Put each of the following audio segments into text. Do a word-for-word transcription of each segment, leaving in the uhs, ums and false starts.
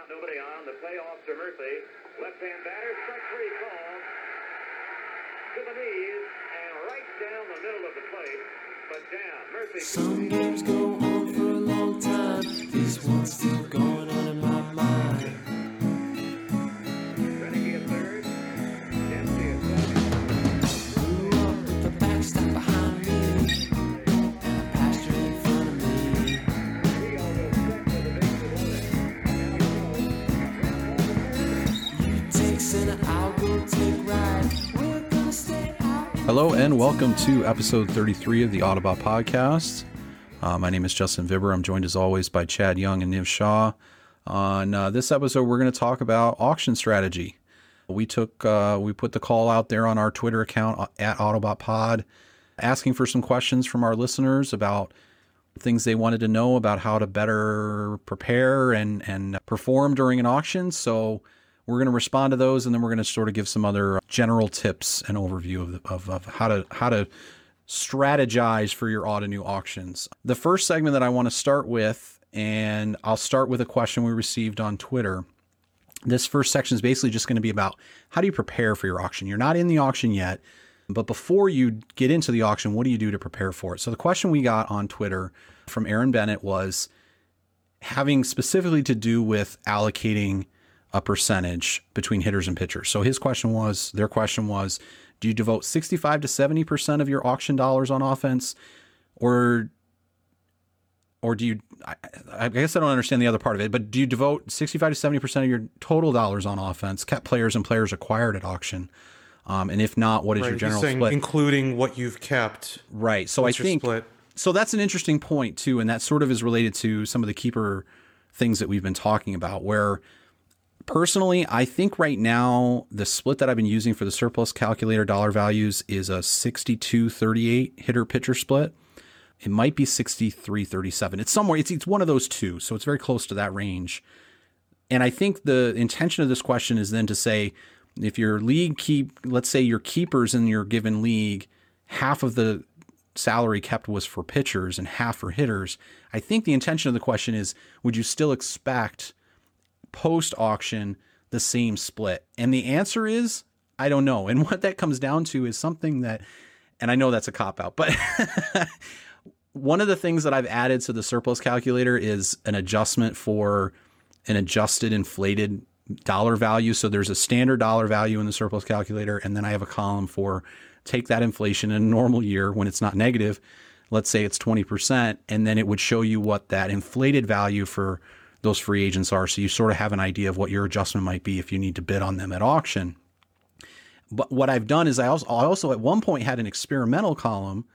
out, nobody on. The playoff to Murphy. Left-hand batter, strike three call. To the knees and right down the middle of the plate, but down. Murphy. Some games go on for a long time. This one's still going on in my mind. Renegade third. Dempsey at second. Blew up with the backstop behind me. And a pasture in front of me. You take center, I will take right. Hello and welcome to episode thirty-three of the Ottobot Podcast. Uh, my name is Justin Vibber. I'm joined as always by Chad Young and Niv Shah. On uh, this episode, we're going to talk about auction strategy. We took uh, we put the call out there on our Twitter account at Ottobot Pod, asking for some questions from our listeners about things they wanted to know about how to better prepare and and perform during an auction. So we're going to respond to those, and then we're going to sort of give some other general tips and overview of, the, of, of how to how to strategize for your Ottoneu auctions. The first segment that I want to start with, and I'll start with a question we received on Twitter. This first section is basically just going to be about how do you prepare for your auction? You're not in the auction yet, but before you get into the auction, what do you do to prepare for it? So the question we got on Twitter from Aaron Bennett was having specifically to do with allocating a percentage between hitters and pitchers. So his question was, their question was, do you devote sixty-five to seventy percent of your auction dollars on offense? Or, or do you, I, I guess I don't understand the other part of it, but do you devote sixty-five to seventy percent of your total dollars on offense, kept players and players acquired at auction? Um, and if not, what is right, your general split? Including what you've kept. Right. So I think, split? so that's an interesting point too. And that sort of is related to some of the keeper things that we've been talking about where, personally, I think right now the split that I've been using for the surplus calculator dollar values is a sixty-two thirty-eight hitter pitcher split. It might be sixty-three thirty-seven. It's somewhere, it's, it's one of those two. So it's very close to that range. And I think the intention of this question is then to say, if your league keep, let's say your keepers in your given league, half of the salary kept was for pitchers and half for hitters. I think the intention of the question is, would you still expect post auction the same split? And the answer is, I don't know. And what that comes down to is something that, and I know that's a cop out, but one of the things that I've added to the surplus calculator is an adjustment for an adjusted inflated dollar value. So there's a standard dollar value in the surplus calculator. And then I have a column for take that inflation in a normal year when it's not negative, let's say it's twenty percent. And then it would show you what that inflated value for those free agents are. So you sort of have an idea of what your adjustment might be if you need to bid on them at auction. But what I've done is I also, I also at one point had an experimental column.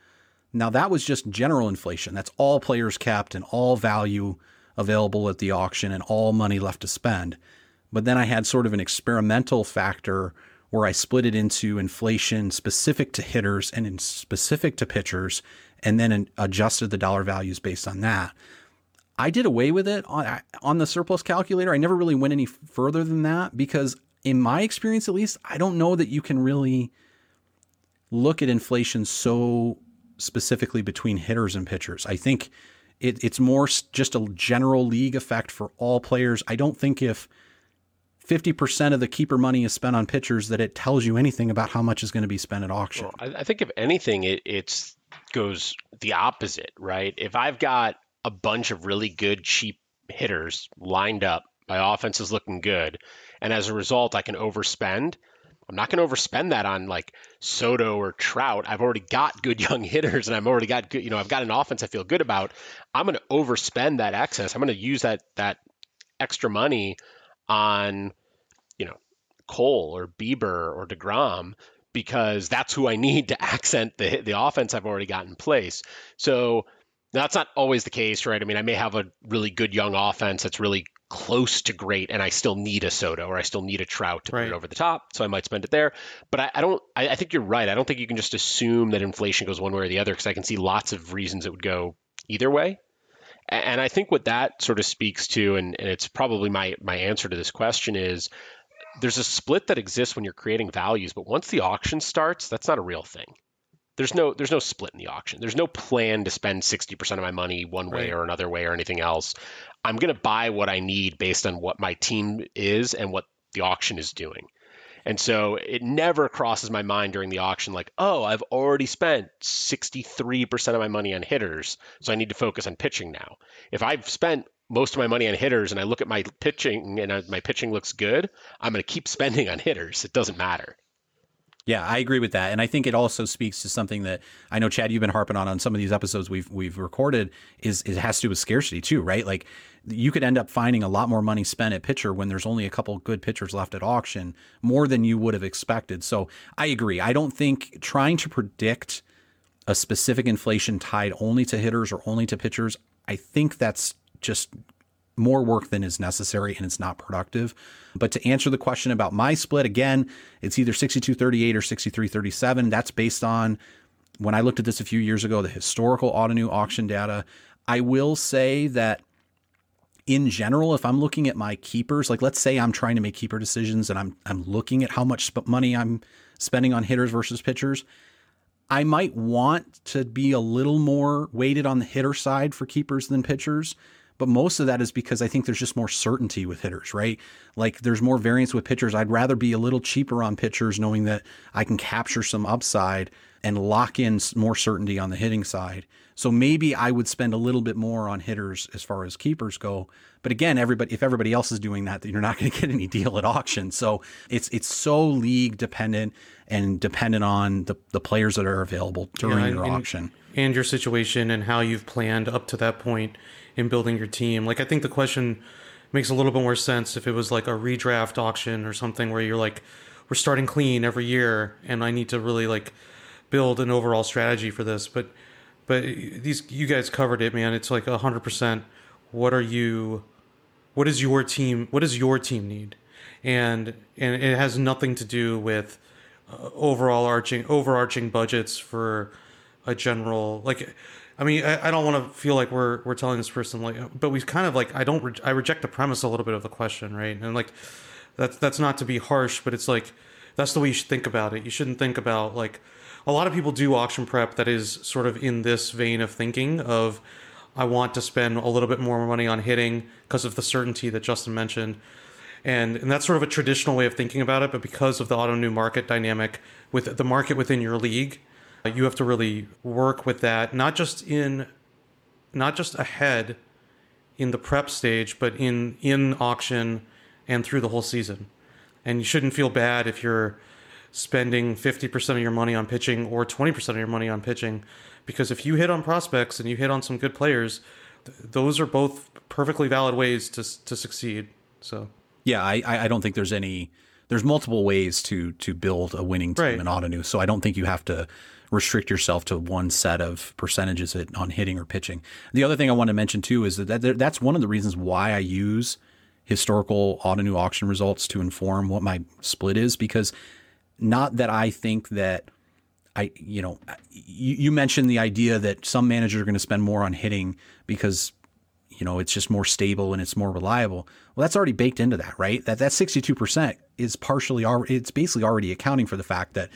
Now that was just general inflation. That's all players kept and all value available at the auction and all money left to spend. But then I had sort of an experimental factor where I split it into inflation specific to hitters and in specific to pitchers, and then adjusted the dollar values based on that. I did away with it on, on the surplus calculator. I never really went any further than that because in my experience, at least, I don't know that you can really look at inflation so specifically between hitters and pitchers. I think it, it's more just a general league effect for all players. I don't think if fifty percent of the keeper money is spent on pitchers that it tells you anything about how much is going to be spent at auction. Well, I, I think if anything, it it's, goes the opposite, right? If I've got a bunch of really good cheap hitters lined up, my offense is looking good, and as a result I can overspend. I'm not going to overspend that on like Soto or Trout. I've already got good young hitters and I've already got good, you know, I've got an offense I feel good about. I'm going to overspend that excess. I'm going to use that that extra money on, you know, Cole or Bieber or DeGrom, because that's who I need to accent the the offense I've already got in place. So now, that's not always the case, right? I mean, I may have a really good young offense that's really close to great, and I still need a Soto or I still need a Trout to put it over the top, so I might spend it there. But I, I don't. I, I think you're right. I don't think you can just assume that inflation goes one way or the other, because I can see lots of reasons it would go either way. And, and I think what that sort of speaks to, and, and it's probably my my answer to this question is, there's a split that exists when you're creating values, but once the auction starts, that's not a real thing. there's no there's no split in the auction. There's no plan to spend sixty percent of my money one way right. or another way or anything else. I'm going to buy what I need based on what my team is and what the auction is doing. And so it never crosses my mind during the auction like, oh, I've already spent sixty-three percent of my money on hitters, so I need to focus on pitching now. If I've spent most of my money on hitters and I look at my pitching and I, my pitching looks good, I'm going to keep spending on hitters. It doesn't matter. Yeah, I agree with that. And I think it also speaks to something that I know, Chad, you've been harping on on some of these episodes we've we've recorded is it has to do with scarcity too, right? Like you could end up finding a lot more money spent at pitcher when there's only a couple good pitchers left at auction, more than you would have expected. So I agree. I don't think trying to predict a specific inflation tied only to hitters or only to pitchers, I think that's just more work than is necessary and it's not productive. But to answer the question about my split, again, it's either sixty-two thirty-eight or sixty-three thirty-seven. That's based on when I looked at this a few years ago, the historical Ottoneu auction data. I will say that in general, if I'm looking at my keepers, like let's say I'm trying to make keeper decisions and I'm I'm looking at how much sp- money I'm spending on hitters versus pitchers, I might want to be a little more weighted on the hitter side for keepers than pitchers. But most of that is because I think there's just more certainty with hitters, right? Like there's more variance with pitchers. I'd rather be a little cheaper on pitchers knowing that I can capture some upside and lock in more certainty on the hitting side. So maybe I would spend a little bit more on hitters as far as keepers go. But again, everybody, if everybody else is doing that, then you're not going to get any deal at auction. So it's it's so league dependent and dependent on the, the players that are available during yeah, your and, auction. And your situation and how you've planned up to that point in building your team. Like I think the question makes a little bit more sense if it was like a redraft auction or something where you're like, we're starting clean every year and I need to really like build an overall strategy for this. But but these you guys covered it, man. It's like one hundred percent. What are you what is your team what does your team need? And and it has nothing to do with uh, overall arching overarching budgets for a general like I mean, I, I don't want to feel like we're we're telling this person like, but we've kind of like I don't re- I reject the premise a little bit of the question, right? And like, that's that's not to be harsh, but it's like that's the way you should think about it. You shouldn't think about like a lot of people do auction prep that is sort of in this vein of thinking of I want to spend a little bit more money on hitting because of the certainty that Justin mentioned, and and that's sort of a traditional way of thinking about it. But because of the Ottoneu market dynamic with the market within your league, you have to really work with that, not just in, not just ahead in the prep stage, but in, in auction and through the whole season. And you shouldn't feel bad if you're spending fifty percent of your money on pitching or twenty percent of your money on pitching, because if you hit on prospects and you hit on some good players, th- those are both perfectly valid ways to to succeed. So, yeah, I, I don't think there's any, there's multiple ways to, to build a winning team right. in Ottoneu. So I don't think you have to restrict yourself to one set of percentages on hitting or pitching. The other thing I want to mention too is that that's one of the reasons why I use historical Ottoneu auction results to inform what my split is, because not that I think that I, you know, you, you mentioned the idea that some managers are going to spend more on hitting because, you know, it's just more stable and it's more reliable. Well, that's already baked into that, right? That that sixty-two percent is partially, it's basically already accounting for the fact that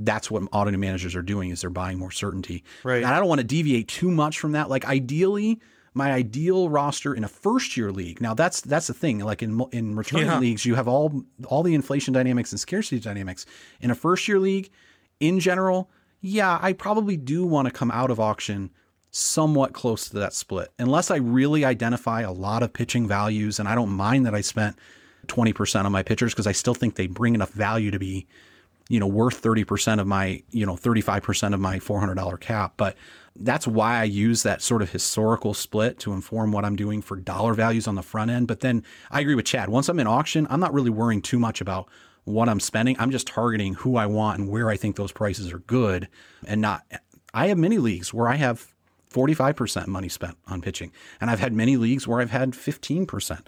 that's what Ottoneu managers are doing is they're buying more certainty. Right. And I don't want to deviate too much from that. Like ideally, my ideal roster in a first year league. Now that's, that's the thing. Like in, in returning yeah. leagues, you have all, all the inflation dynamics and scarcity dynamics in a first year league in general. Yeah. I probably do want to come out of auction somewhat close to that split, unless I really identify a lot of pitching values. And I don't mind that I spent twenty percent on my pitchers, because I still think they bring enough value to be, you know, worth thirty percent of my, you know, thirty-five percent of my four hundred dollars cap. But that's why I use that sort of historical split to inform what I'm doing for dollar values on the front end. But then I agree with Chad. Once I'm in auction, I'm not really worrying too much about what I'm spending. I'm just targeting who I want and where I think those prices are good and not. I have many leagues where I have forty-five percent money spent on pitching, and I've had many leagues where I've had fifteen percent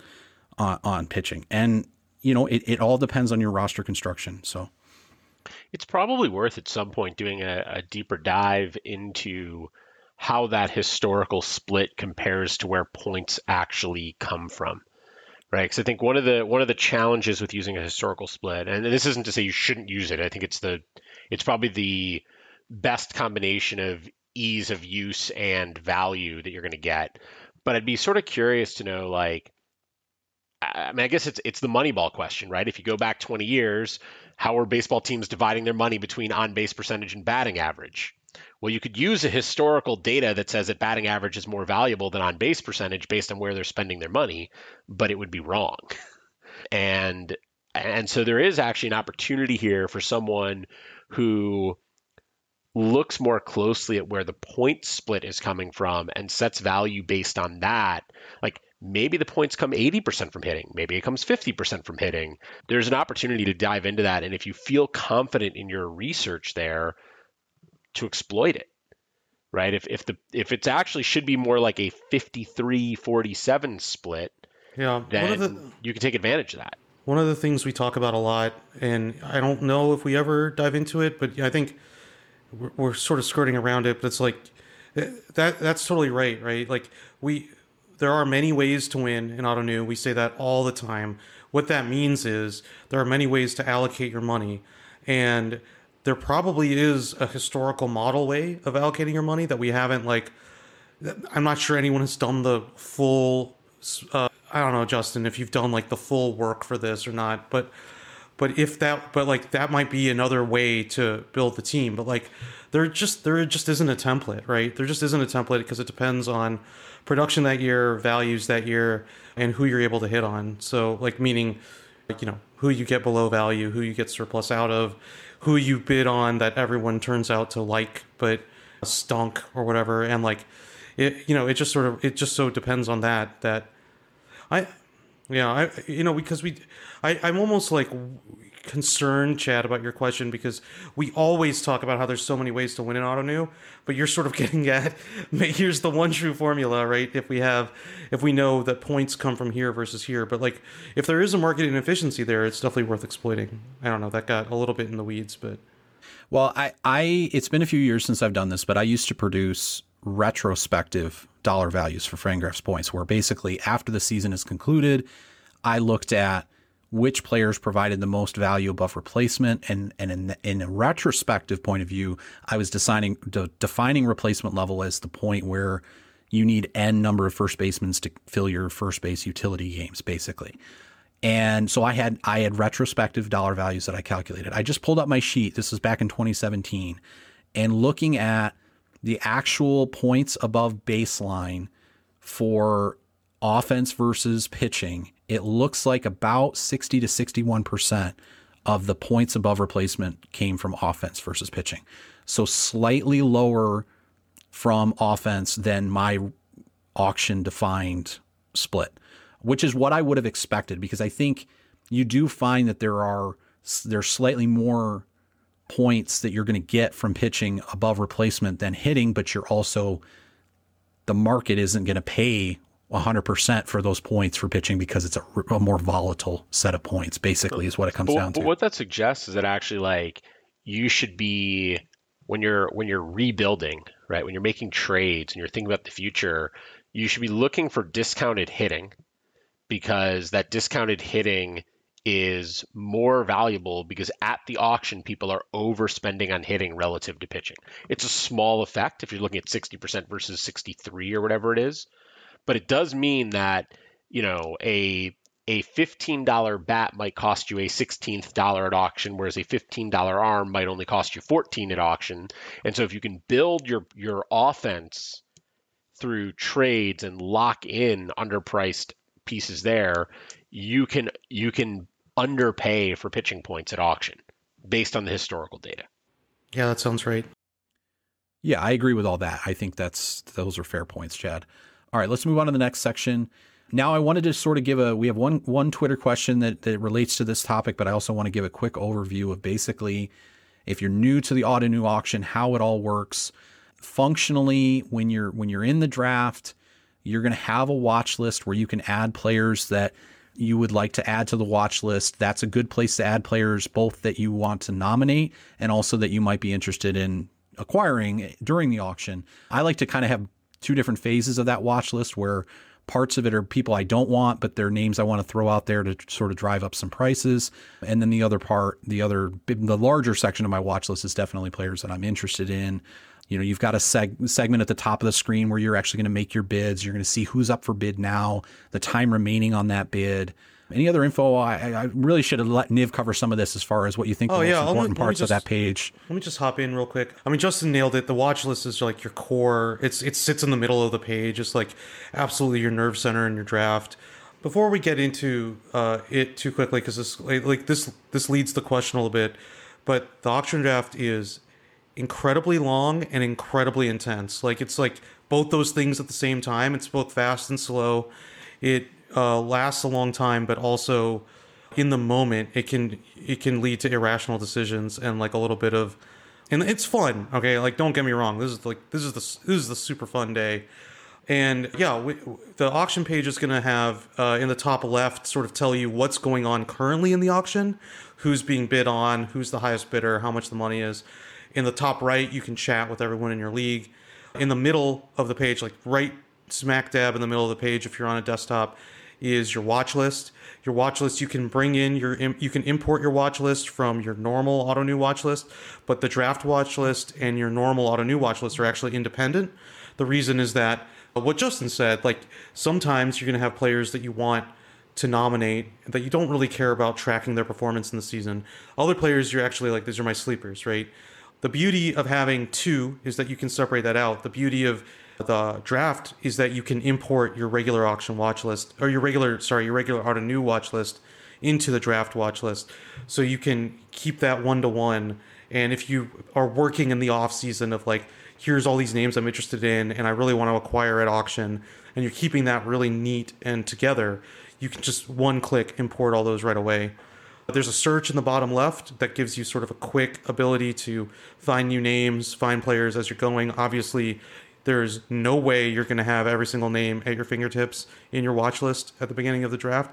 on, on pitching. And, you know, it, it all depends on your roster construction. So it's probably worth at some point doing a, a deeper dive into how that historical split compares to where points actually come from, right? Because I think one of the one of the challenges with using a historical split, and this isn't to say you shouldn't use it. I think it's the it's probably the best combination of ease of use and value that you're going to get. But I'd be sort of curious to know, like, I mean, I guess it's it's the Moneyball question, right? If you go back twenty years, how are baseball teams dividing their money between on-base percentage and batting average? Well, you could use a historical data that says that batting average is more valuable than on-base percentage based on where they're spending their money, but it would be wrong. And and so there is actually an opportunity here for someone who looks more closely at where the point split is coming from and sets value based on that. Like, maybe the points come eighty percent from hitting. Maybe it comes fifty percent from hitting. There's an opportunity to dive into that. And if you feel confident in your research there, to exploit it, right? If if the if it's actually should be more like a fifty-three forty-seven split, yeah, then the, you can take advantage of that. One of the things we talk about a lot, and I don't know if we ever dive into it, but I think we're, we're sort of skirting around it, but it's like, that that's totally right, right? Like, we... there are many ways to win in Ottoneu. We say that all the time. What that means is there are many ways to allocate your money. And there probably is a historical model way of allocating your money that we haven't, like, I'm not sure anyone has done the full, uh, I don't know, Justin, if you've done like the full work for this or not. But, but if that, but like that might be another way to build the team. But like, there just, there just isn't a template, right? There just isn't a template because it depends on production that year, values that year, and who you're able to hit on. So, like, meaning, like, you know, who you get below value, who you get surplus out of, who you bid on that everyone turns out to like but stunk or whatever. And like, it, you know, it just sort of, it just so depends on that, that I, yeah, I, you know, because we, I, I'm almost like concerned, Chad, about your question, because we always talk about how there's so many ways to win in Ottoneu, but you're sort of getting at, here's the one true formula, right? If we have, if we know that points come from here versus here, but like, if there is a market inefficiency there, it's definitely worth exploiting. I don't know, that got a little bit in the weeds, but. Well, I, I, it's been a few years since I've done this, but I used to produce retrospective dollar values for Fangraphs points, where basically after the season is concluded, I looked at which players provided the most value above replacement. And, and in, the, in a retrospective point of view, I was deciding, de- defining replacement level as the point where you need N number of first basemen to fill your first base utility games, basically. And so I had I had retrospective dollar values that I calculated. I just pulled up my sheet. This was back in twenty seventeen. And looking at the actual points above baseline for offense versus pitching, it looks like about sixty to sixty-one percent of the points above replacement came from offense versus pitching. So slightly lower from offense than my auction defined split, which is what I would have expected, because I think you do find that there are there's slightly more points that you're going to get from pitching above replacement than hitting, but you're also, the market isn't going to pay one hundred percent for those points for pitching because it's a, a more volatile set of points, basically, is what it comes but, down to. But what that suggests is that actually, like, you should be, when you're when you're rebuilding, right, when you're making trades and you're thinking about the future, you should be looking for discounted hitting, because that discounted hitting is more valuable because at the auction, people are overspending on hitting relative to pitching. It's a small effect if you're looking at sixty percent versus sixty-three or whatever it is. But it does mean that, you know, a a fifteen dollars bat might cost you a sixteenth dollar at auction, whereas a fifteen dollars arm might only cost you fourteen dollars at auction. And so if you can build your your offense through trades and lock in underpriced pieces there, you can you can underpay for pitching points at auction based on the historical data. Yeah, that sounds right. Yeah, I agree with all that. I think that's those are fair points, Chad. All right, let's move on to the next section. Now I wanted to sort of give a, we have one one Twitter question that, that relates to this topic, but I also want to give a quick overview of basically, if you're new to the Ottoneu auction, how it all works. Functionally, when you're when you're in the draft, you're going to have a watch list where you can add players that you would like to add to the watch list. That's a good place to add players, both that you want to nominate and also that you might be interested in acquiring during the auction. I like to kind of have two different phases of that watch list, where Parts of it are people I don't want, but they're names I want to throw out there to sort of drive up some prices. And then the other part, the other, the larger section of my watch list is definitely players that I'm interested in. You know, you've got a seg- segment at the top of the screen where you're actually going to make your bids. You're going to see who's up for bid now, the time remaining on that bid. Any other info? I, I really should have let Niv cover some of this as far as what you think oh, the most yeah. important me, parts just, of that page. Let me just hop in real quick. I mean, Justin nailed it. The watch list is like your core. It's It sits in the middle of the page. It's like absolutely your nerve center in your draft. Before we get into uh, it too quickly, because this, like, like this, this leads the question a little bit, but the auction draft is incredibly long and incredibly intense. Like, it's like both those things at the same time. It's both fast and slow. It Uh, lasts a long time, but also in the moment it can it can lead to irrational decisions and like a little bit of, and it's fun. Okay, like don't get me wrong. This is like this is the this is the super fun day, and yeah, we, the auction page is gonna have uh, in the top left sort of tell you what's going on currently in the auction, who's being bid on, who's the highest bidder, how much the money is. In the top right, you can chat with everyone in your league. In the middle of the page, like right smack dab in the middle of the page, if you're on a desktop, is your watch list. Your watch list, you can bring in your, you can import your watch list from your normal Ottoneu watch list, but the draft watch list and your normal Ottoneu watch list are actually independent. The reason is that what Justin said, like sometimes you're going to have players that you want to nominate that you don't really care about tracking their performance in the season. Other players, you're actually like, these are my sleepers, right? The beauty of having two is that you can separate that out. The beauty of the draft is that you can import your regular auction watch list or your regular, sorry, your regular Ottoneu watch list into the draft watch list. So you can keep that one to one. And if you are working in the off season of like, here's all these names I'm interested in and I really want to acquire at auction, and you're keeping that really neat and together, you can just one click import all those right away. There's a search in the bottom left that gives you sort of a quick ability to find new names, find players as you're going. Obviously, there's no way you're going to have every single name at your fingertips in your watch list at the beginning of the draft.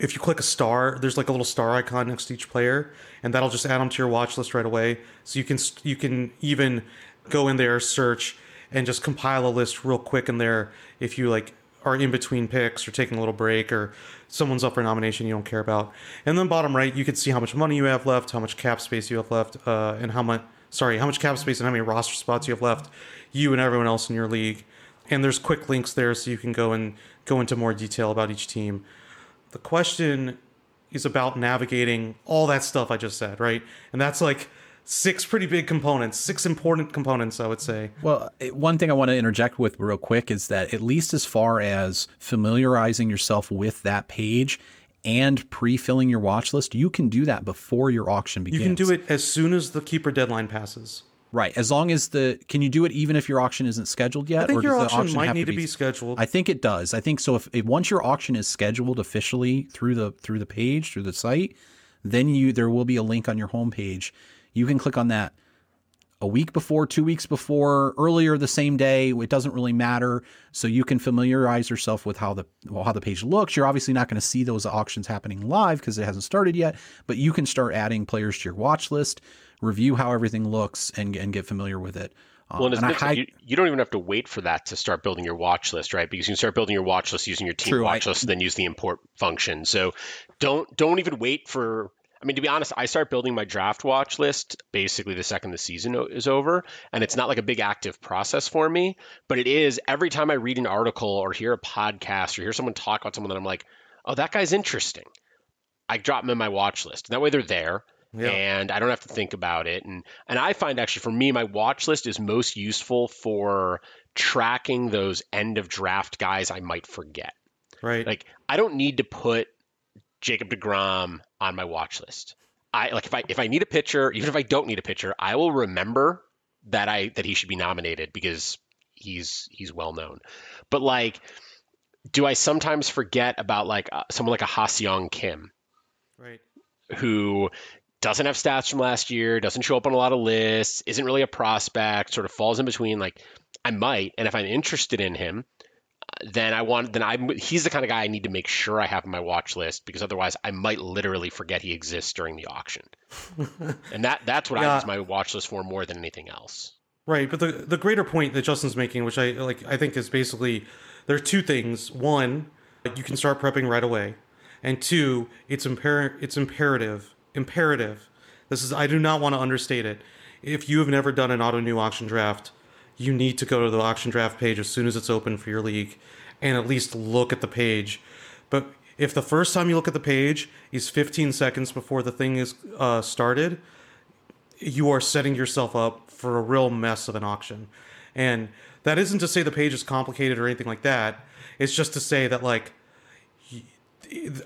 If you click a star, there's like a little star icon next to each player, and that'll just add them to your watch list right away. So you can you can even go in there, search, and just compile a list real quick in there if you like are in between picks or taking a little break or someone's up for nomination you don't care about. And then bottom right, you can see how much money you have left, how much cap space you have left, uh, and how much, sorry, how much cap space and how many roster spots you have left, you and everyone else in your league. And there's quick links there so you can go and go into more detail about each team. The question is about navigating all that stuff I just said, right? And that's like six pretty big components, six important components, I would say. Well, one thing I want to interject with real quick is that at least as far as familiarizing yourself with that page and pre-filling your watch list, you can do that before your auction begins. You can do it as soon as the keeper deadline passes. Right. As long as the, can you do it even if your auction isn't scheduled yet? I think or your auction, auction might need to be, to be scheduled. I think it does. I think so. If, if once your auction is scheduled officially through the through the page, through the site, then you there will be a link on your homepage. You can click on that a week before, two weeks before, earlier the same day. It doesn't really matter. So you can familiarize yourself with how the well, how the page looks. You're obviously not going to see those auctions happening live because it hasn't started yet, but you can start adding players to your watch list, review how everything looks, and, and get familiar with it. Well, and, um, and high... you, you don't even have to wait for that to start building your watch list, right? Because you can start building your watch list using your team True, watch I... list and then use the import function. So don't don't even wait for... I mean, to be honest, I start building my draft watch list basically the second the season is over, and it's not like a big active process for me, but it is every time I read an article or hear a podcast or hear someone talk about someone that I'm like, oh, that guy's interesting. I drop them in my watch list. That way they're there. Yeah. And I don't have to think about it. And and I find actually for me, my watch list is most useful for tracking those end of draft guys I might forget. Right. Like I don't need to put Jacob deGrom on my watch list. I like if I if I need a pitcher, even if I don't need a pitcher, I will remember that I that he should be nominated because he's he's well known. But like, do I sometimes forget about like uh, someone like a Haseong Kim, right? Who doesn't have stats from last year, doesn't show up on a lot of lists, isn't really a prospect, sort of falls in between. Like I might, and if I'm interested in him, then I want, then I'm, he's the kind of guy I need to make sure I have on my watch list because otherwise I might literally forget he exists during the auction. And that, that's what yeah. I use my watch list for more than anything else. Right. But the, the greater point that Justin's making, which I like, I think is basically there are two things. One, you can start prepping right away. And two, it's imper- it's imperative, imperative. This is, I do not want to understate it. If you have never done an Ottoneu auction draft, you need to go to the auction draft page as soon as it's open for your league and at least look at the page. But if the first time you look at the page is fifteen seconds before the thing is uh, started, you are setting yourself up for a real mess of an auction. And that isn't to say the page is complicated or anything like that. It's just to say that, like,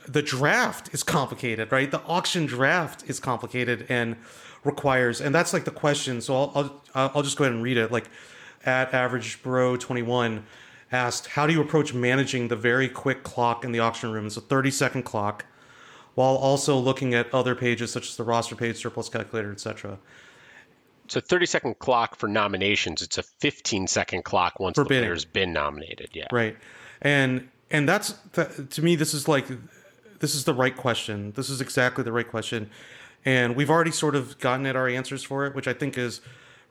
the draft is complicated, right? The auction draft is complicated and requires, and that's like the question. So I'll I'll, I'll just go ahead and read it. Like, at Average Bro twenty-one asked, how do you approach managing the very quick clock in the auction room? It's a thirty second clock, while also looking at other pages such as the roster page, surplus calculator, et cetera. It's a thirty second clock for nominations. It's a fifteen second clock once the player's been nominated. Yeah, right, and. And that's, to me, this is like, this is the right question. This is exactly the right question. And we've already sort of gotten at our answers for it, which I think is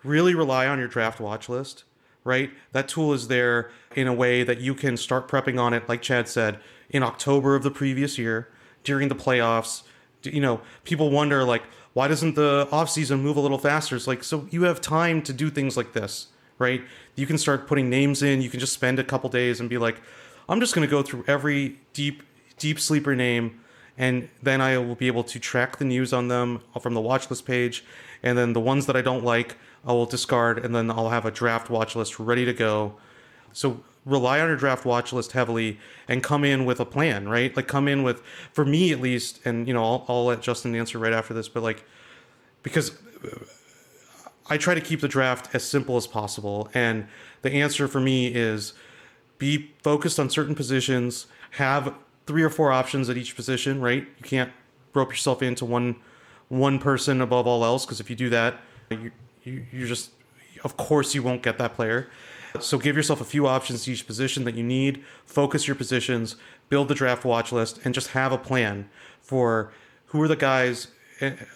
really rely on your draft watch list, right? That tool is there in a way that you can start prepping on it, like Chad said, in October of the previous year, during the playoffs. You know, people wonder, like, why doesn't the offseason move a little faster? It's like, so you have time to do things like this, right? You can start putting names in. You can just spend a couple days and be like, I'm just going to go through every deep, deep sleeper name, and then I will be able to track the news on them from the watch list page. And then the ones that I don't like, I will discard, and then I'll have a draft watch list ready to go. So rely on your draft watch list heavily and come in with a plan, right? Like, come in with, for me at least, and, you know, I'll, I'll let Justin answer right after this, but, like, because I try to keep the draft as simple as possible. And the answer for me is, be focused on certain positions, have three or four options at each position, right? You can't rope yourself into one one person above all else, because if you do that, you, you, you're just, of course you won't get that player. So give yourself a few options to each position that you need, focus your positions, build the draft watch list, and just have a plan for who are the guys.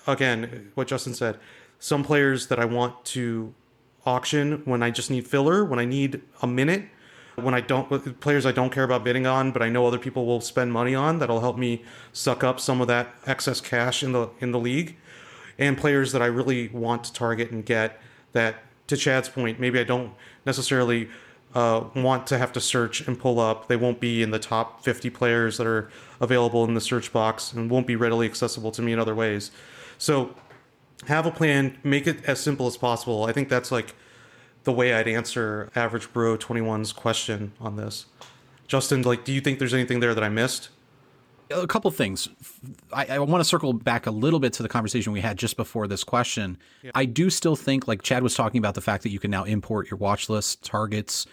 Again, what Justin said, some players that I want to auction when I just need filler, when I need a minute, when I don't, players I don't care about bidding on, but I know other people will spend money on, that'll help me suck up some of that excess cash in the in the league, and players that I really want to target and get that, to Chad's point, maybe I don't necessarily uh, want to have to search and pull up. They won't be in the top fifty players that are available in the search box and won't be readily accessible to me in other ways. So have a plan, make it as simple as possible. I think that's like the way I'd answer Average Bro twenty-one's question on this. Justin, like, do you think there's anything there that I missed? A couple things. I, I want to circle back a little bit to the conversation we had just before this question. Yeah. I do still think, like Chad was talking about, the fact that you can now import your watch list targets,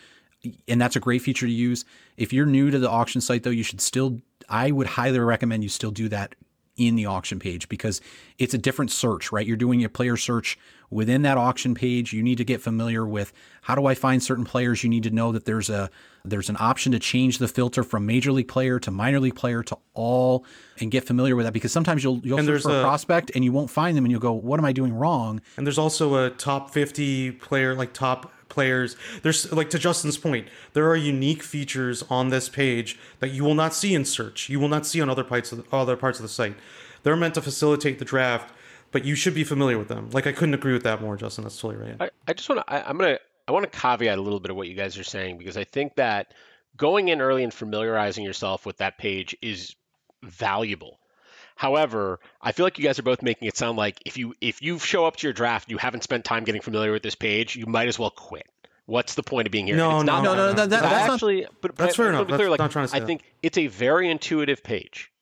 and that's a great feature to use. If you're new to the auction site, though, you should still, I would highly recommend you still do that in the auction page, because it's a different search, right? You're doing a player search within that auction page. You need to get familiar with, how do I find certain players? You need to know that there's a there's an option to change the filter from major league player to minor league player to all, and get familiar with that, because sometimes you'll you'll search for a, a prospect and you won't find them and you'll go, what am I doing wrong? And there's also a top fifty player, like top players. There's, like, to Justin's point, there are unique features on this page that you will not see in search. You will not see on other parts of the, other parts of the site. They're meant to facilitate the draft, but you should be familiar with them. Like, I couldn't agree with that more, Justin. That's totally right. I, I just want to, I'm going to, I want to caveat a little bit of what you guys are saying, because I think that going in early and familiarizing yourself with that page is valuable. However, I feel like you guys are both making it sound like if you if you show up to your draft and you haven't spent time getting familiar with this page, you might as well quit. What's the point of being here? No, it's no, not, no, no, no, no, that, that's actually, not, but, but that's I, fair enough. That's clear, like, not trying to say I that. think it's a very intuitive page.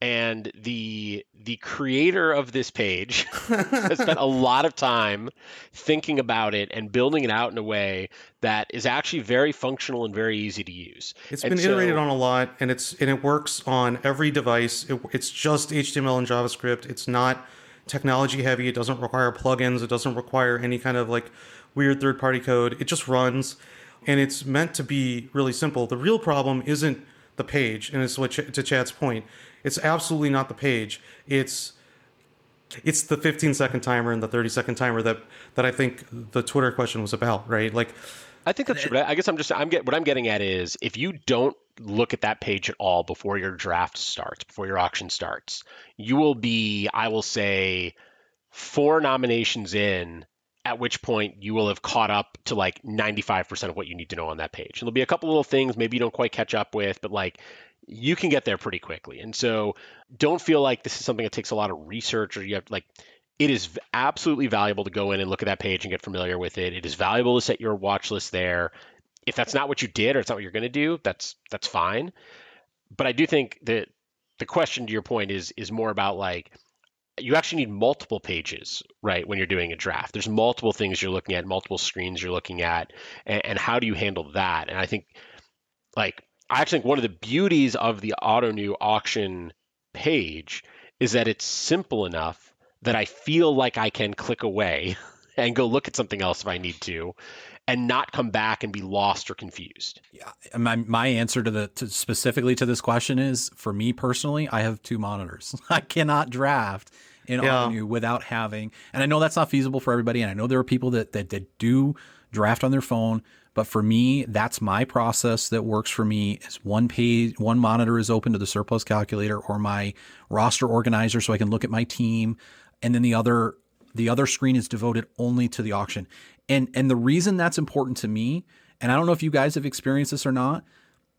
And the the creator of this page has spent a lot of time thinking about it and building it out in a way that is actually very functional and very easy to use. It's and been so, iterated on a lot, and it's and it works on every device. It, it's just H T M L and JavaScript. It's not technology heavy. It doesn't require plugins. It doesn't require any kind of like weird third-party code. It just runs, and it's meant to be really simple. The real problem isn't the page, and it's what Ch- to Chad's point. It's absolutely not the page. It's it's the fifteen second timer and the thirty second timer that that I think the Twitter question was about, right? Like, I think that's true. But I guess I'm just, I'm get, what I'm getting at is if you don't look at that page at all before your draft starts, before your auction starts, you will be, I will say, four nominations in, at which point you will have caught up to like ninety-five percent of what you need to know on that page. And there'll be a couple little things maybe you don't quite catch up with, but like you can get there pretty quickly. And so don't feel like this is something that takes a lot of research or you have like, it is absolutely valuable to go in and look at that page and get familiar with it. It is valuable to set your watch list there. If that's not what you did or it's not what you're going to do, that's that's fine. But I do think that the question to your point is is more about like, you actually need multiple pages, right, when you're doing a draft. There's multiple things you're looking at, multiple screens you're looking at, and, and how do you handle that? And I think, like, I actually think one of the beauties of the Ottoneu auction page is that it's simple enough that I feel like I can click away and go look at something else if I need to, and not come back and be lost or confused. Yeah, my my answer to the to specifically to this question is, for me personally, I have two monitors. I cannot draft in yeah. Ottoneu without having, and I know that's not feasible for everybody, and I know there are people that, that that do draft on their phone, but for me, that's my process that works for me. Is one page, one monitor is open to the surplus calculator or my roster organizer, so I can look at my team, and then the other. The other screen is devoted only to the auction. And and the reason that's important to me, and I don't know if you guys have experienced this or not,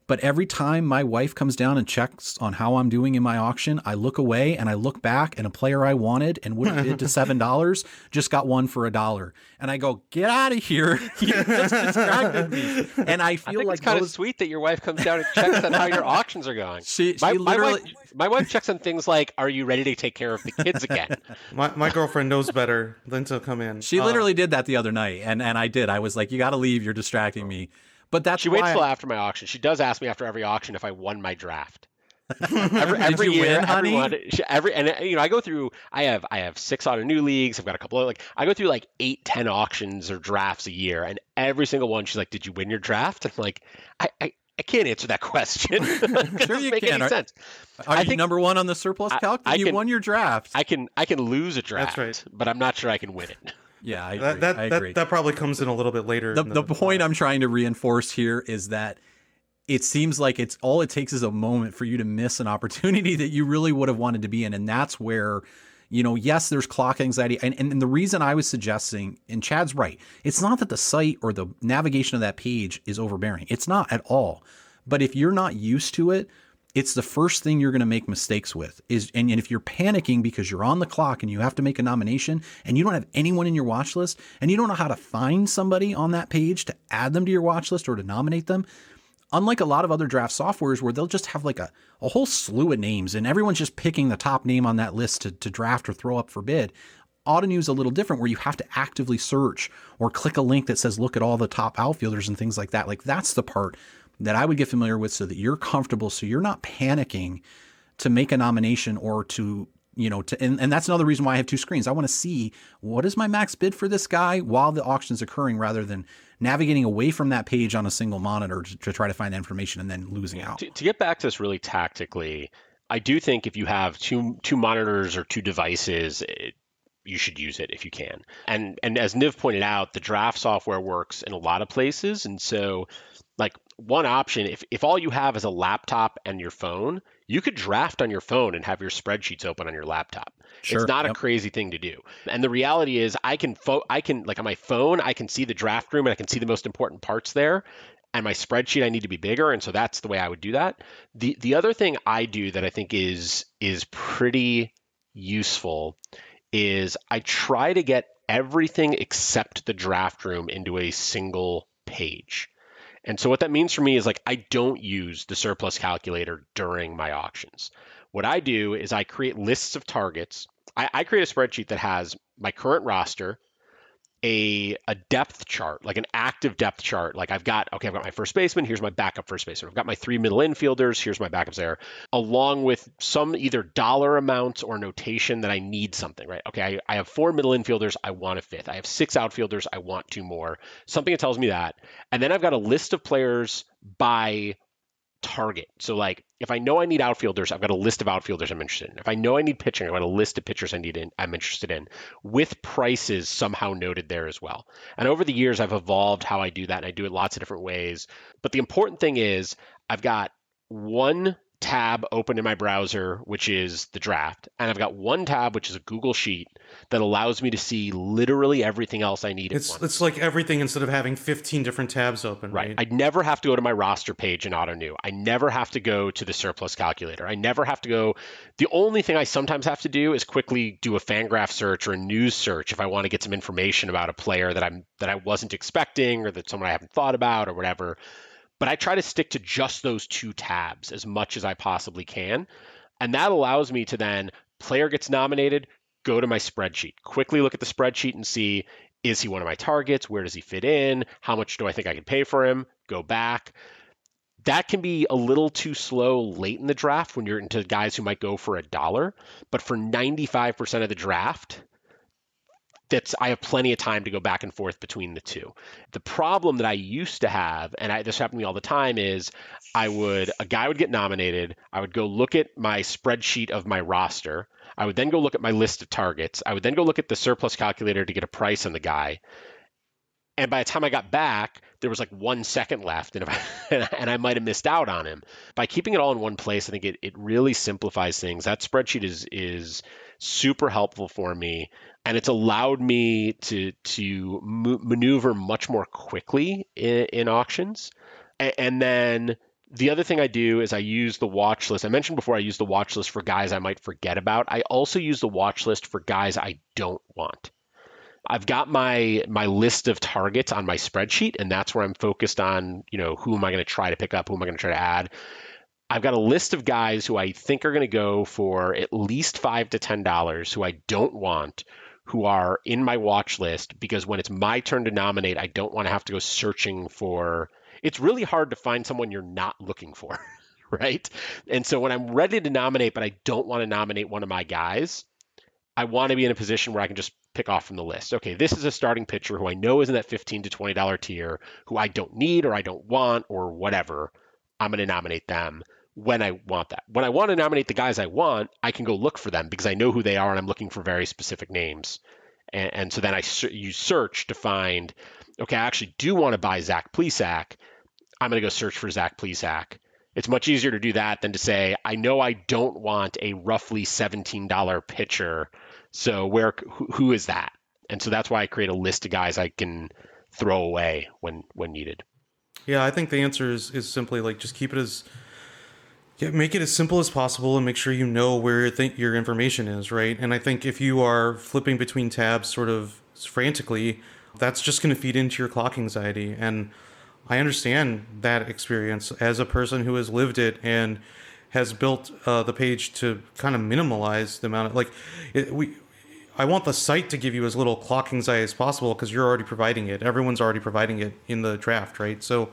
but every time my wife comes down and checks on how I'm doing in my auction, I look away and I look back, and a player I wanted and would have bid to seven dollars just got one for a dollar. And I go, get out of here. You just distracted me. And I feel I think like it's kind those... of sweet that your wife comes down and checks on how your auctions are going. She, she my, literally... my, wife, my wife checks on things like, are you ready to take care of the kids again? My my girlfriend knows better than to come in. She uh, literally did that the other night. And, and I did. I was like, you got to leave. You're distracting me. But that's she waits till I, after my auction. She does ask me after every auction if I won my draft. Every, every year, win, everyone, she, every and you know, I go through. I have I have six Ottoneu leagues. I've got a couple of like I go through like eight, ten auctions or drafts a year, and every single one, she's like, "Did you win your draft?" And I'm like, I. I I can't answer that question. Sure you make can. Any are, sense. Are I think, you number one on the surplus calc? I, I you can, won your draft. I can I can lose a draft, that's right. But I'm not sure I can win it. Yeah, I agree. That, that, I agree. That, that probably comes in a little bit later. The, the, the point uh, I'm trying to reinforce here is that it seems like it's all it takes is a moment for you to miss an opportunity that you really would have wanted to be in. And that's where, you know, yes, there's clock anxiety. And, and, and the reason I was suggesting, and Chad's right, it's not that the site or the navigation of that page is overbearing. It's not at all. But if you're not used to it, it's the first thing you're going to make mistakes with is, and, and if you're panicking because you're on the clock and you have to make a nomination and you don't have anyone in your watch list and you don't know how to find somebody on that page to add them to your watch list or to nominate them, unlike a lot of other draft softwares where they'll just have like a, a whole slew of names and everyone's just picking the top name on that list to, to draft or throw up for bid. Ottoneu is a little different where you have to actively search or click a link that says, look at all the top outfielders and things like that. Like that's the part that I would get familiar with so that you're comfortable. So you're not panicking to make a nomination or to, you know, to, and, and that's another reason why I have two screens. I want to see what is my max bid for this guy while the auction's occurring rather than navigating away from that page on a single monitor to, to try to find that information and then losing out. To, to get back to this really tactically, I do think if you have two, two monitors or two devices, it, you should use it if you can. And, and as Niv pointed out, the draft software works in a lot of places. And so like, one option, if, if all you have is a laptop and your phone, you could draft on your phone and have your spreadsheets open on your laptop. Sure, it's not yep. a crazy thing to do. And the reality is I can, fo- I can like on my phone, I can see the draft room and I can see the most important parts there. And my spreadsheet, I need to be bigger. And so that's the way I would do that. The the other thing I do that I think is is pretty useful is I try to get everything except the draft room into a single page. And so what that means for me is like, I don't use the surplus calculator during my auctions. What I do is I create lists of targets. I, I create a spreadsheet that has my current roster, a a depth chart, like an active depth chart. Like I've got, okay, I've got my first baseman. Here's my backup first baseman. I've got my three middle infielders. Here's my backups there, along with some either dollar amounts or notation that I need something, right? Okay, I, I have four middle infielders. I want a fifth. I have six outfielders. I want two more. Something that tells me that. And then I've got a list of players by target. So like, if I know I need outfielders, I've got a list of outfielders I'm interested in. If I know I need pitching, I've got a list of pitchers I need in, I'm interested in, with prices somehow noted there as well. And over the years, I've evolved how I do that, and I do it lots of different ways. But the important thing is I've got one tab open in my browser, which is the draft. And I've got one tab, which is a Google Sheet that allows me to see literally everything else I need. It's, it's like everything instead of having fifteen different tabs open, right? right? I'd never have to go to my roster page in Ottoneu. I never have to go to the surplus calculator. I never have to go. The only thing I sometimes have to do is quickly do a Fangraph search or a news search if I want to get some information about a player that I'm, that I wasn't expecting, or that someone I haven't thought about or whatever. But I try to stick to just those two tabs as much as I possibly can. And that allows me to then, player gets nominated, go to my spreadsheet, quickly look at the spreadsheet and see, is he one of my targets? Where does he fit in? How much do I think I could pay for him? Go back. That can be a little too slow late in the draft when you're into guys who might go for a dollar. But for ninety-five percent of the draft, that's, I have plenty of time to go back and forth between the two. The problem that I used to have, and I, this happened to me all the time, is I would, a guy would get nominated. I would go look at my spreadsheet of my roster. I would then go look at my list of targets. I would then go look at the surplus calculator to get a price on the guy. And by the time I got back, there was like one second left, and, if I, and I might have missed out on him. By keeping it all in one place, I think it, it really simplifies things. That spreadsheet is is super helpful for me, and it's allowed me to to maneuver much more quickly in, in auctions. And, and then the other thing I do is I use the watch list. I mentioned before I use the watch list for guys I might forget about. I also use the watch list for guys I don't want. I've got my my list of targets on my spreadsheet, and that's where I'm focused on, you know, who am I going to try to pick up? Who am I going to try to add? I've got a list of guys who I think are going to go for at least five to ten dollars, who I don't want, who are in my watch list, because when it's my turn to nominate, I don't want to have to go searching for, it's really hard to find someone you're not looking for, right? And so when I'm ready to nominate, but I don't want to nominate one of my guys, I want to be in a position where I can just pick off from the list. Okay, this is a starting pitcher who I know is in that fifteen to twenty dollars tier, who I don't need or I don't want or whatever. I'm going to nominate them when I want that. When I want to nominate the guys I want, I can go look for them because I know who they are and I'm looking for very specific names. And, and so then I you search to find, okay, I actually do want to buy Zach Plesac. I'm going to go search for Zach Plesac. It's much easier to do that than to say, I know I don't want a roughly seventeen dollars pitcher. So where, who, who is that? And so that's why I create a list of guys I can throw away when, when needed. Yeah. I think the answer is, is simply like, just keep it as, yeah, make it as simple as possible and make sure you know where you think your information is. Right. And I think if you are flipping between tabs sort of frantically, that's just going to feed into your clock anxiety. And I understand that experience as a person who has lived it and has built uh, the page to kind of minimalize the amount of like it, we, I want the site to give you as little clock anxiety as possible because you're already providing it. Everyone's already providing it in the draft, right? So,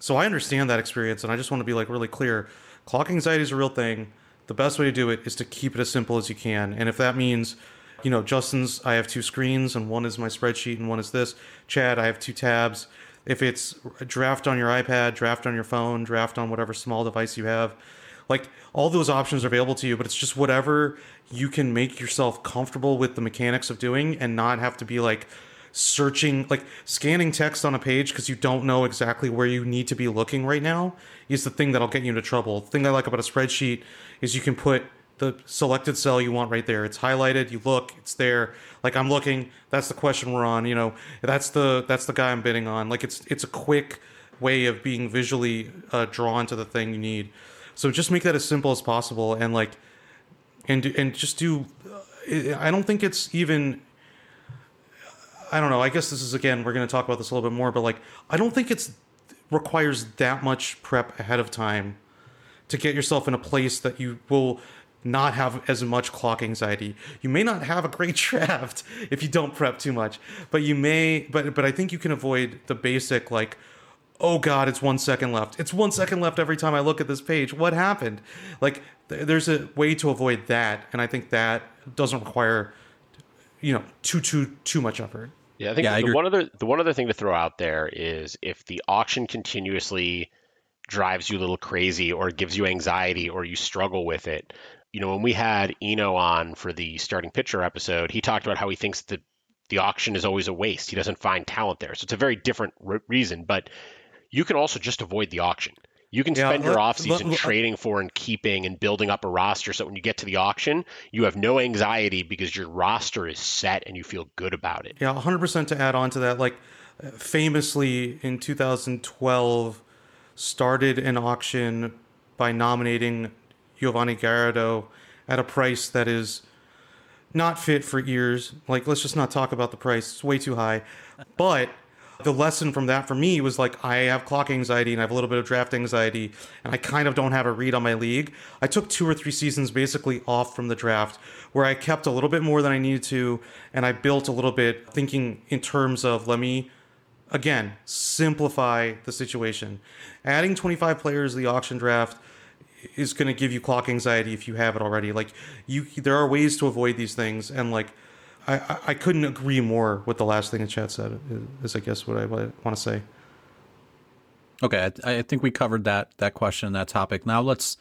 so I understand that experience, and I just want to be like really clear. Clock anxiety is a real thing. The best way to do it is to keep it as simple as you can. And if that means, you know, Justin's, I have two screens and one is my spreadsheet and one is this. Chad, I have two tabs. If it's draft on your iPad, draft on your phone, draft on whatever small device you have. Like all those options are available to you, but it's just whatever you can make yourself comfortable with the mechanics of doing and not have to be like searching, like scanning text on a page because you don't know exactly where you need to be looking right now is the thing that'll get you into trouble. The thing I like about a spreadsheet is you can put the selected cell you want right there. It's highlighted. You look, it's there. Like I'm looking, that's the question we're on. You know, that's the, that's the guy I'm bidding on. Like it's, it's a quick way of being visually uh, drawn to the thing you need. So just make that as simple as possible and like, and, and just do, I don't think it's even, I don't know. I guess this is, again, we're going to talk about this a little bit more, but like, I don't think it's requires that much prep ahead of time to get yourself in a place that you will not have as much clock anxiety. You may not have a great draft if you don't prep too much, but you may, but, but I think you can avoid the basic, like, oh God, it's one second left. It's one second left every time I look at this page. What happened? Like th- there's a way to avoid that. And I think that doesn't require, you know, too, too, too much effort. Yeah. I think yeah, the, I one other, the one other thing to throw out there is if the auction continuously drives you a little crazy or gives you anxiety or you struggle with it. You know, when we had Eno on for the starting pitcher episode, he talked about how he thinks that the auction is always a waste. He doesn't find talent there. So it's a very different re- reason, but you can also just avoid the auction. You can spend yeah, your offseason trading for and keeping and building up a roster. So when you get to the auction, you have no anxiety because your roster is set and you feel good about it. Yeah, one hundred percent to add on to that. Like famously in two thousand twelve, started an auction by nominating Giovanni Garrido at a price that is not fit for ears. Like, let's just not talk about the price. It's way too high. But the lesson from that for me was like, I have clock anxiety and I have a little bit of draft anxiety and I kind of don't have a read on my league. I took two or three seasons basically off from the draft where I kept a little bit more than I needed to. And I built a little bit thinking in terms of, let me, again, simplify the situation. Adding twenty-five players to the auction draft is going to give you clock anxiety if you have it already. Like you, there are ways to avoid these things. And like, I, I couldn't agree more with the last thing that Chad said, is I guess what I want to say. Okay, I, I think we covered that that question, that topic. Now let's,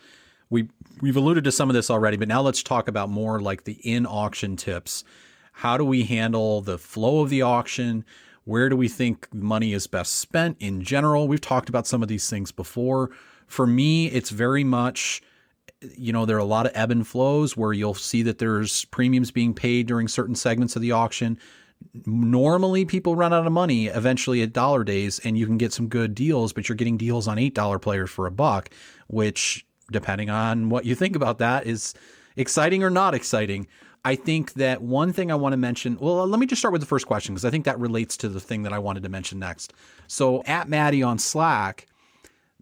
we, we've alluded to some of this already, but now let's talk about more like the in-auction tips. How do we handle the flow of the auction? Where do we think money is best spent in general? We've talked about some of these things before. For me, it's very much... You know, there are a lot of ebb and flows where you'll see that there's premiums being paid during certain segments of the auction. Normally, people run out of money eventually at dollar days, and you can get some good deals, but you're getting deals on eight dollars players for a buck, which, depending on what you think about that, is exciting or not exciting. I think that one thing I want to mention, well, let me just start with the first question, because I think that relates to the thing that I wanted to mention next. So at Maddie on Slack,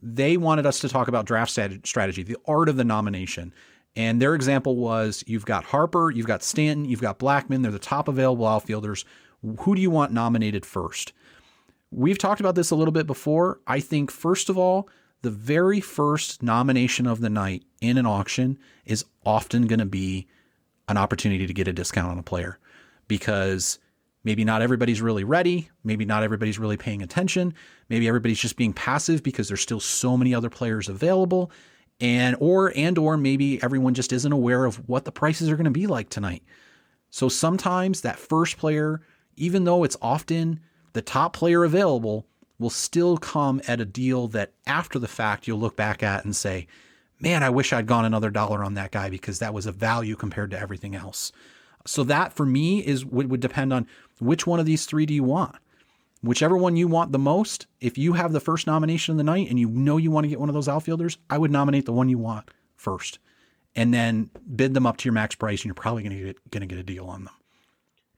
they wanted us to talk about draft strategy, the art of the nomination. And their example was, you've got Harper, you've got Stanton, you've got Blackmon. They're the top available outfielders. Who do you want nominated first? We've talked about this a little bit before. I think, first of all, the very first nomination of the night in an auction is often going to be an opportunity to get a discount on a player, because maybe not everybody's really ready. Maybe not everybody's really paying attention. Maybe everybody's just being passive because there's still so many other players available. And or and or maybe everyone just isn't aware of what the prices are going to be like tonight. So sometimes that first player, even though it's often the top player available, will still come at a deal that after the fact you'll look back at and say, man, I wish I'd gone another dollar on that guy because that was a value compared to everything else. So that for me is would, would depend on which one of these three do you want. Whichever one you want the most, if you have the first nomination of the night and you know you want to get one of those outfielders, I would nominate the one you want first and then bid them up to your max price, and you're probably going to get, going to get a deal on them.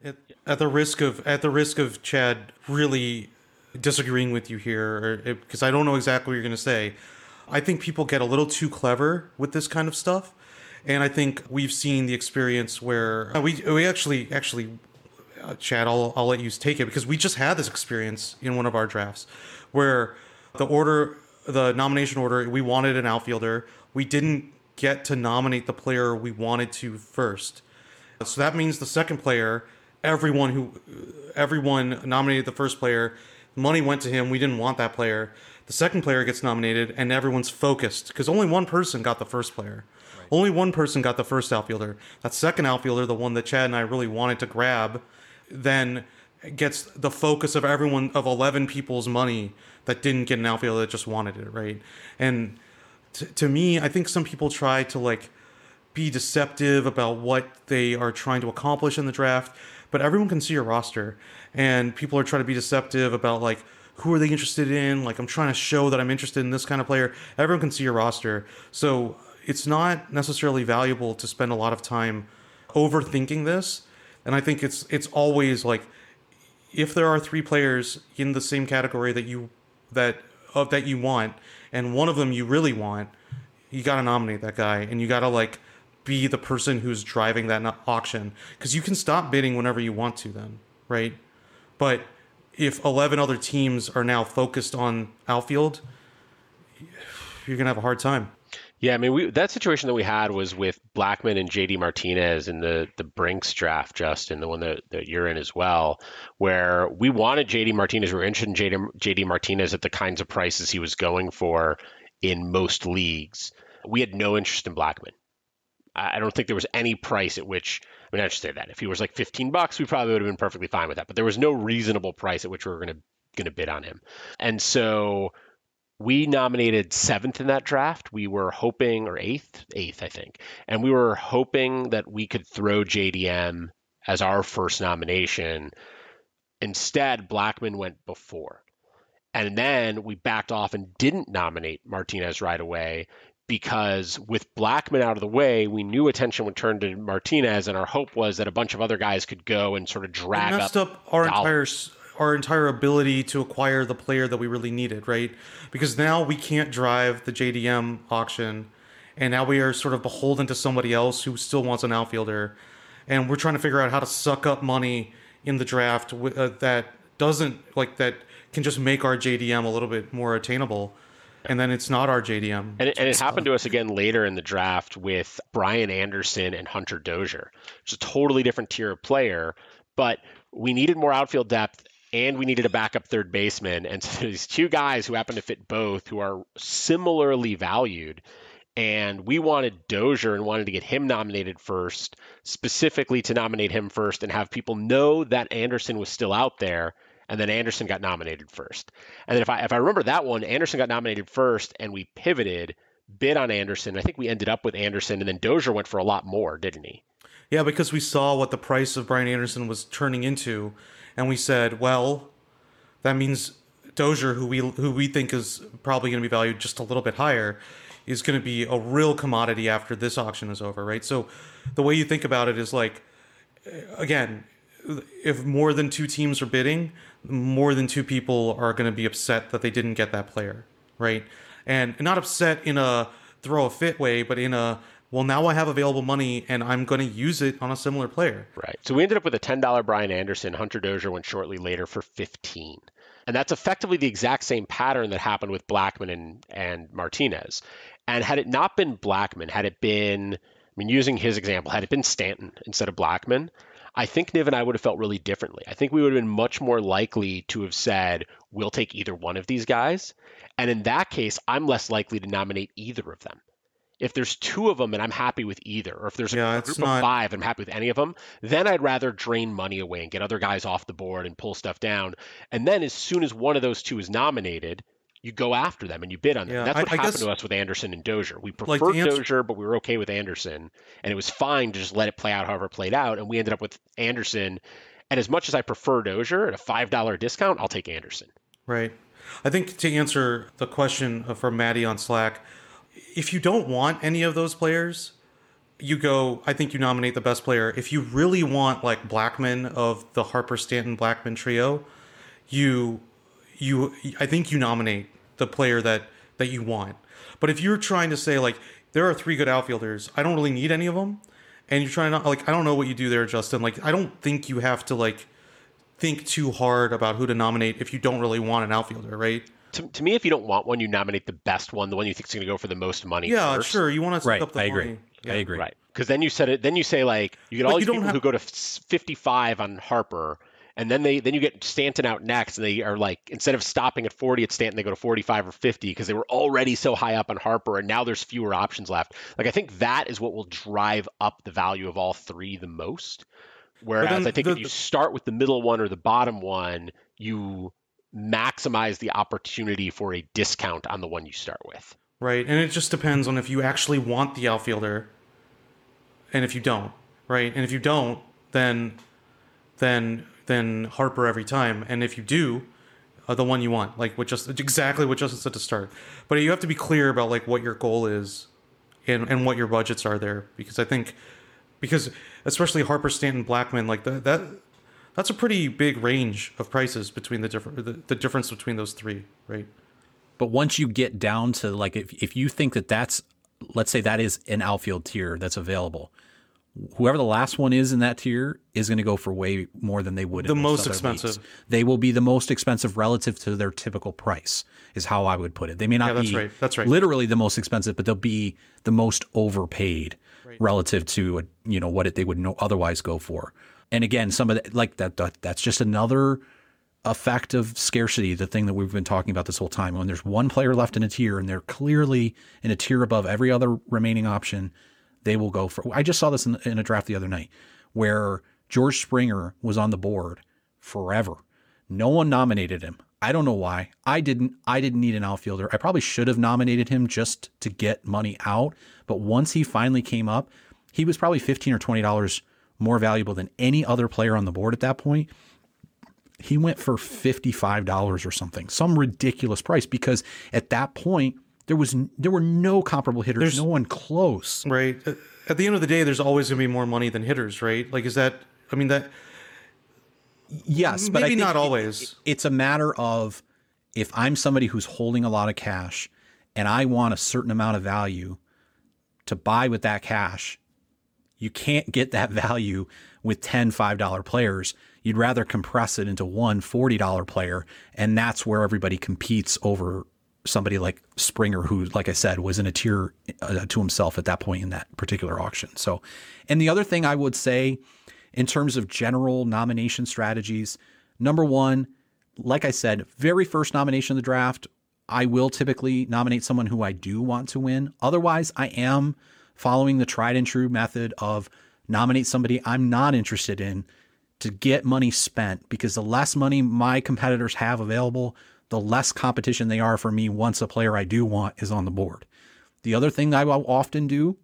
At, at the risk of at the risk of Chad really disagreeing with you here, because I don't know exactly what you're going to say, I think people get a little too clever with this kind of stuff. And I think we've seen the experience where we we actually, actually, uh, Chad, I'll, I'll let you take it, because we just had this experience in one of our drafts where the order, the nomination order, we wanted an outfielder. We didn't get to nominate the player we wanted to first. So that means the second player, everyone who, everyone nominated the first player, money went to him. We didn't want that player. The second player gets nominated and everyone's focused because only one person got the first player. Right. Only one person got the first outfielder. That second outfielder, the one that Chad and I really wanted to grab, then gets the focus of everyone, of eleven people's money that didn't get an outfielder that just wanted it, right? And t- to me, I think some people try to like be deceptive about what they are trying to accomplish in the draft, but everyone can see your roster, and people are trying to be deceptive about like, who are they interested in? Like, I'm trying to show that I'm interested in this kind of player. Everyone can see your roster. So it's not necessarily valuable to spend a lot of time overthinking this. And I think it's it's always like, if there are three players in the same category that you that of that you want, and one of them you really want, you got to nominate that guy, and you got to like be the person who's driving that auction, because you can stop bidding whenever you want to then, right? But if eleven other teams are now focused on outfield, you're going to have a hard time. Yeah, I mean, we, that situation that we had was with Blackmon and J D. Martinez in the, the Brinks draft, Justin, the one that, that you're in as well, where we wanted J D. Martinez. We were interested in J D. Martinez at the kinds of prices he was going for in most leagues. We had no interest in Blackmon. I don't think there was any price at which, I mean, I should say that if he was like fifteen bucks, we probably would have been perfectly fine with that, but there was no reasonable price at which we were going to, going to bid on him. And so we nominated seventh in that draft. We were hoping, or eighth, eighth, I think. And we were hoping that we could throw J D M as our first nomination. Instead, Blackmon went before. And then we backed off and didn't nominate Martinez right away, because with Blackmon out of the way, we knew attention would turn to Martinez, and our hope was that a bunch of other guys could go and sort of drag up. It messed up, up our entire, our entire ability to acquire the player that we really needed, right? Because now we can't drive the J D M auction, and now we are sort of beholden to somebody else who still wants an outfielder. And we're trying to figure out how to suck up money in the draft uh, that doesn't, like, that can just make our J D M a little bit more attainable. And then it's not our J D M. And it, and it happened to us again later in the draft with Brian Anderson and Hunter Dozier. It's a totally different tier of player, but we needed more outfield depth and we needed a backup third baseman. And so these two guys who happen to fit both, who are similarly valued, and we wanted Dozier and wanted to get him nominated first, specifically to nominate him first and have people know that Anderson was still out there. And then Anderson got nominated first. And then if I if I remember that one, Anderson got nominated first and we pivoted, bid on Anderson. I think we ended up with Anderson, and then Dozier went for a lot more, didn't he? Yeah, because we saw what the price of Brian Anderson was turning into, and we said, well, that means Dozier, who we who we think is probably going to be valued just a little bit higher, is going to be a real commodity after this auction is over, right? So the way you think about it is, like, again, if more than two teams are bidding, more than two people are going to be upset that they didn't get that player, right? And not upset in a throw a fit way, but in a, well, now I have available money and I'm going to use it on a similar player. Right. So we ended up with a ten dollars Brian Anderson. Hunter Dozier went shortly later for fifteen dollars. And that's effectively the exact same pattern that happened with Blackmon and, and Martinez. And had it not been Blackmon, had it been, I mean, using his example, had it been Stanton instead of Blackmon, I think Niv and I would have felt really differently. I think we would have been much more likely to have said, we'll take either one of these guys. And in that case, I'm less likely to nominate either of them. If there's two of them and I'm happy with either, or if there's a yeah, group not... of five and I'm happy with any of them, then I'd rather drain money away and get other guys off the board and pull stuff down. And then as soon as one of those two is nominated, you go after them and you bid on them. Yeah, that's what I, I happened guess, to us with Anderson and Dozier. We preferred like answer, Dozier, but we were okay with Anderson. And it was fine to just let it play out however it played out. And we ended up with Anderson. And as much as I prefer Dozier at a five dollars discount, I'll take Anderson. Right. I think to answer the question from Maddie on Slack, if you don't want any of those players, you go, I think you nominate the best player. If you really want, like, Blackmon of the Harper-Stanton-Blackmon trio, you, you, I think you nominate the player that, that you want. But if you're trying to say, like, there are three good outfielders, I don't really need any of them, and you're trying to, like, I don't know what you do there, Justin. Like, I don't think you have to, like, think too hard about who to nominate if you don't really want an outfielder, right? To, to me, if you don't want one, you nominate the best one, the one you think is going to go for the most money. Yeah, first. Sure. You want to suck right, up the I money. Agree. Yeah. I agree. Right. Because then you said it. Then you say, like, you get all these people have... who go to fifty-five on Harper. And then they then you get Stanton out next, and they are like, instead of stopping at forty at Stanton, they go to forty-five or fifty because they were already so high up on Harper, and now there's fewer options left. Like, I think that is what will drive up the value of all three the most. Whereas then, I think the, if you start with the middle one or the bottom one, you maximize the opportunity for a discount on the one you start with. Right, and it just depends on if you actually want the outfielder and if you don't, right? And if you don't, then then... than Harper every time. And if you do, uh, the one you want, like what just exactly what Justin said to start. But you have to be clear about, like, what your goal is and, and what your budgets are there. Because I think, because especially Harper, Stanton, Blackmon, like that, that that's a pretty big range of prices between the different, the, the difference between those three. Right. But once you get down to, like, if, if you think that that's, let's say that is an outfield tier that's available, whoever the last one is in that tier is going to go for way more than they would. The most expensive. Leagues. They will be the most expensive relative to their typical price is how I would put it. They may not yeah, that's be right. That's right. literally the most expensive, but they'll be the most overpaid right. relative to, a, you know, what it, they would no, otherwise go for. And again, some of the, like that, that, that's just another a fact of scarcity, the thing that we've been talking about this whole time. When there's one player left in a tier and they're clearly in a tier above every other remaining option, they will go for – I just saw this in, in a draft the other night where George Springer was on the board forever. No one nominated him. I don't know why. I didn't I didn't need an outfielder. I probably should have nominated him just to get money out. But once he finally came up, he was probably fifteen or twenty dollars more valuable than any other player on the board at that point. He went for fifty-five dollars or something, some ridiculous price, because at that point there was there were no comparable hitters. There's no one close. Right. At the end of the day, there's always going to be more money than hitters, right? Like, is that I mean that Yes, but maybe not always. It, it's a matter of, if I'm somebody who's holding a lot of cash and I want a certain amount of value to buy with that cash, you can't get that value with ten five dollar players. You'd rather compress it into one forty dollar player, and that's where everybody competes over somebody like Springer, who, like I said, was in a tier uh, to himself at that point in that particular auction. So, and the other thing I would say in terms of general nomination strategies, number one, like I said, very first nomination of the draft, I will typically nominate someone who I do want to win. Otherwise, I am following the tried and true method of nominate somebody I'm not interested in to get money spent, because the less money my competitors have available, the less competition they are for me once a player I do want is on the board. The other thing I will often do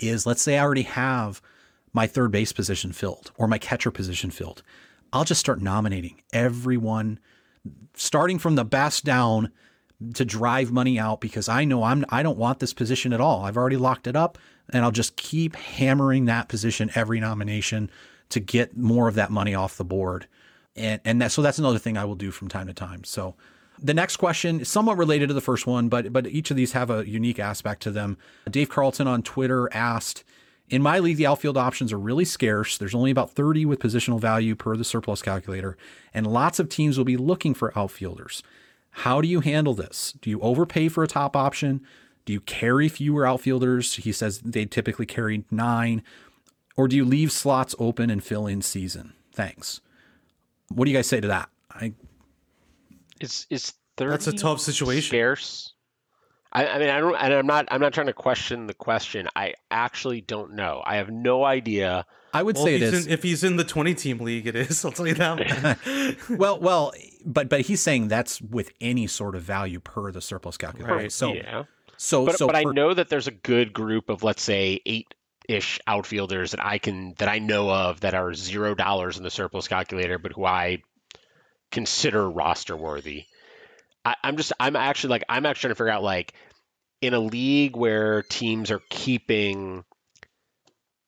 is, let's say I already have my third base position filled or my catcher position filled, I'll just start nominating everyone, starting from the best down, to drive money out, because I know I'm, I don't want this position at all. I've already locked it up, and I'll just keep hammering that position every nomination to get more of that money off the board. And, and that, so that's another thing I will do from time to time. So the next question is somewhat related to the first one, but, but each of these have a unique aspect to them. Dave Carlton on Twitter asked, in my league, the outfield options are really scarce. There's only about thirty with positional value per the surplus calculator, and lots of teams will be looking for outfielders. How do you handle this? Do you overpay for a top option? Do you carry fewer outfielders? He says they typically carry nine. Or do you leave slots open and fill in season? Thanks. What do you guys say to that? I It's it's thirty. That's a tough situation. Scarce. I, I mean, I don't, and I'm not, I'm not trying to question the question. I actually don't know. I have no idea. I would well, say it is. In, if he's in the twenty team league, it is. I'll tell you that. well, well, but, but he's saying that's with any sort of value per the surplus calculator. Right. So, yeah. so, but, so but per- I know that there's a good group of, let's say, eight ish outfielders that I can, that I know of, that are zero dollars in the surplus calculator, but who I consider roster worthy. I, I'm just, I'm actually like, I'm actually trying to figure out, like, in a league where teams are keeping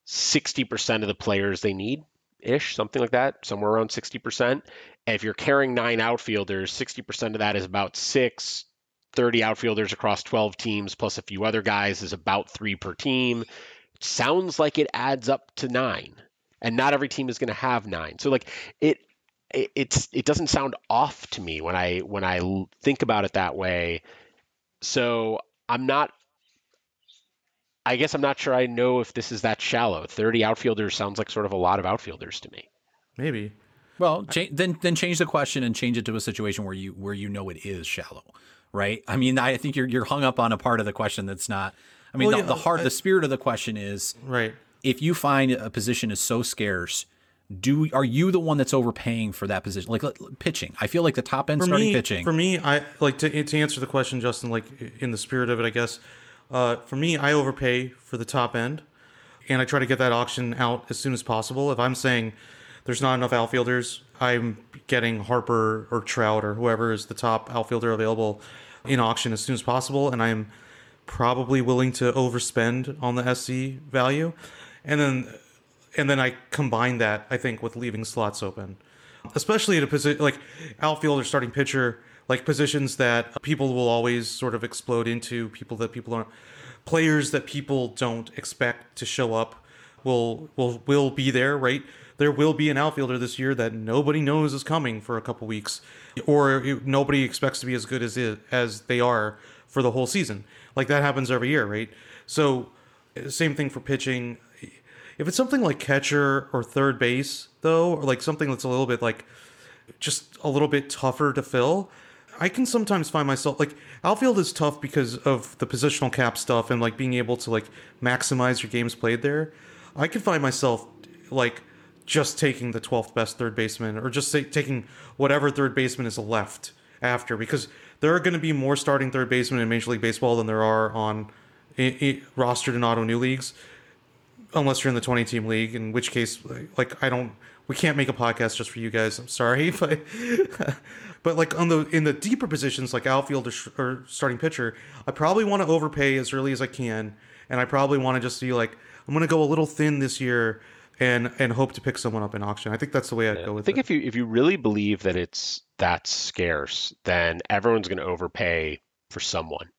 sixty percent of the players they need ish, something like that, somewhere around sixty percent. And if you're carrying nine outfielders, sixty percent of that is about six, thirty outfielders across twelve teams, plus a few other guys, is about three per team. It sounds like it adds up to nine, and not every team is going to have nine. So like it, It's it doesn't sound off to me when I when I think about it that way. So I'm not. I guess I'm not sure I know if this is that shallow. thirty outfielders sounds like sort of a lot of outfielders to me. Maybe. Well, cha- then then change the question and change it to a situation where you where you know it is shallow, right? I mean, I think you're you're hung up on a part of the question that's not. I mean, well, the, yeah, the heart, I, the spirit of the question is right. If you find a position is so scarce, Do are you the one that's overpaying for that position? Like, like pitching, I feel like the top end for starting me, pitching. For me, I like to to answer the question, Justin. Like, in the spirit of it, I guess. Uh, for me, I overpay for the top end, and I try to get that auction out as soon as possible. If I'm saying there's not enough outfielders, I'm getting Harper or Trout or whoever is the top outfielder available in auction as soon as possible, and I'm probably willing to overspend on the S C value, and then. And then I combine that, I think, with leaving slots open, especially at a position like outfield or starting pitcher, like positions that people will always sort of explode into, people that people aren't, players that people don't expect to show up will will will be there, right? There will be an outfielder this year that nobody knows is coming for a couple weeks, or nobody expects to be as good as it, as they are for the whole season. Like, that happens every year, right? So same thing for pitching. If it's something like catcher or third base, though, or like something that's a little bit like just a little bit tougher to fill. I can sometimes find myself, like, outfield is tough because of the positional cap stuff and, like, being able to, like, maximize your games played there. I can find myself, like, just taking the twelfth best third baseman or just say, taking whatever third baseman is left after, because there are going to be more starting third basemen in Major League Baseball than there are on it, it, rostered in Ottoneu leagues, unless you're in the twenty-team league, in which case, like, I don't... We can't make a podcast just for you guys. I'm sorry, but but like on the in the deeper positions like outfield or, sh- or starting pitcher, I probably want to overpay as early as I can, and I probably want to just be like, I'm going to go a little thin this year and and hope to pick someone up in auction. I think that's the way I'd go with it. I think it. if you if you really believe that it's that scarce, then everyone's going to overpay for someone,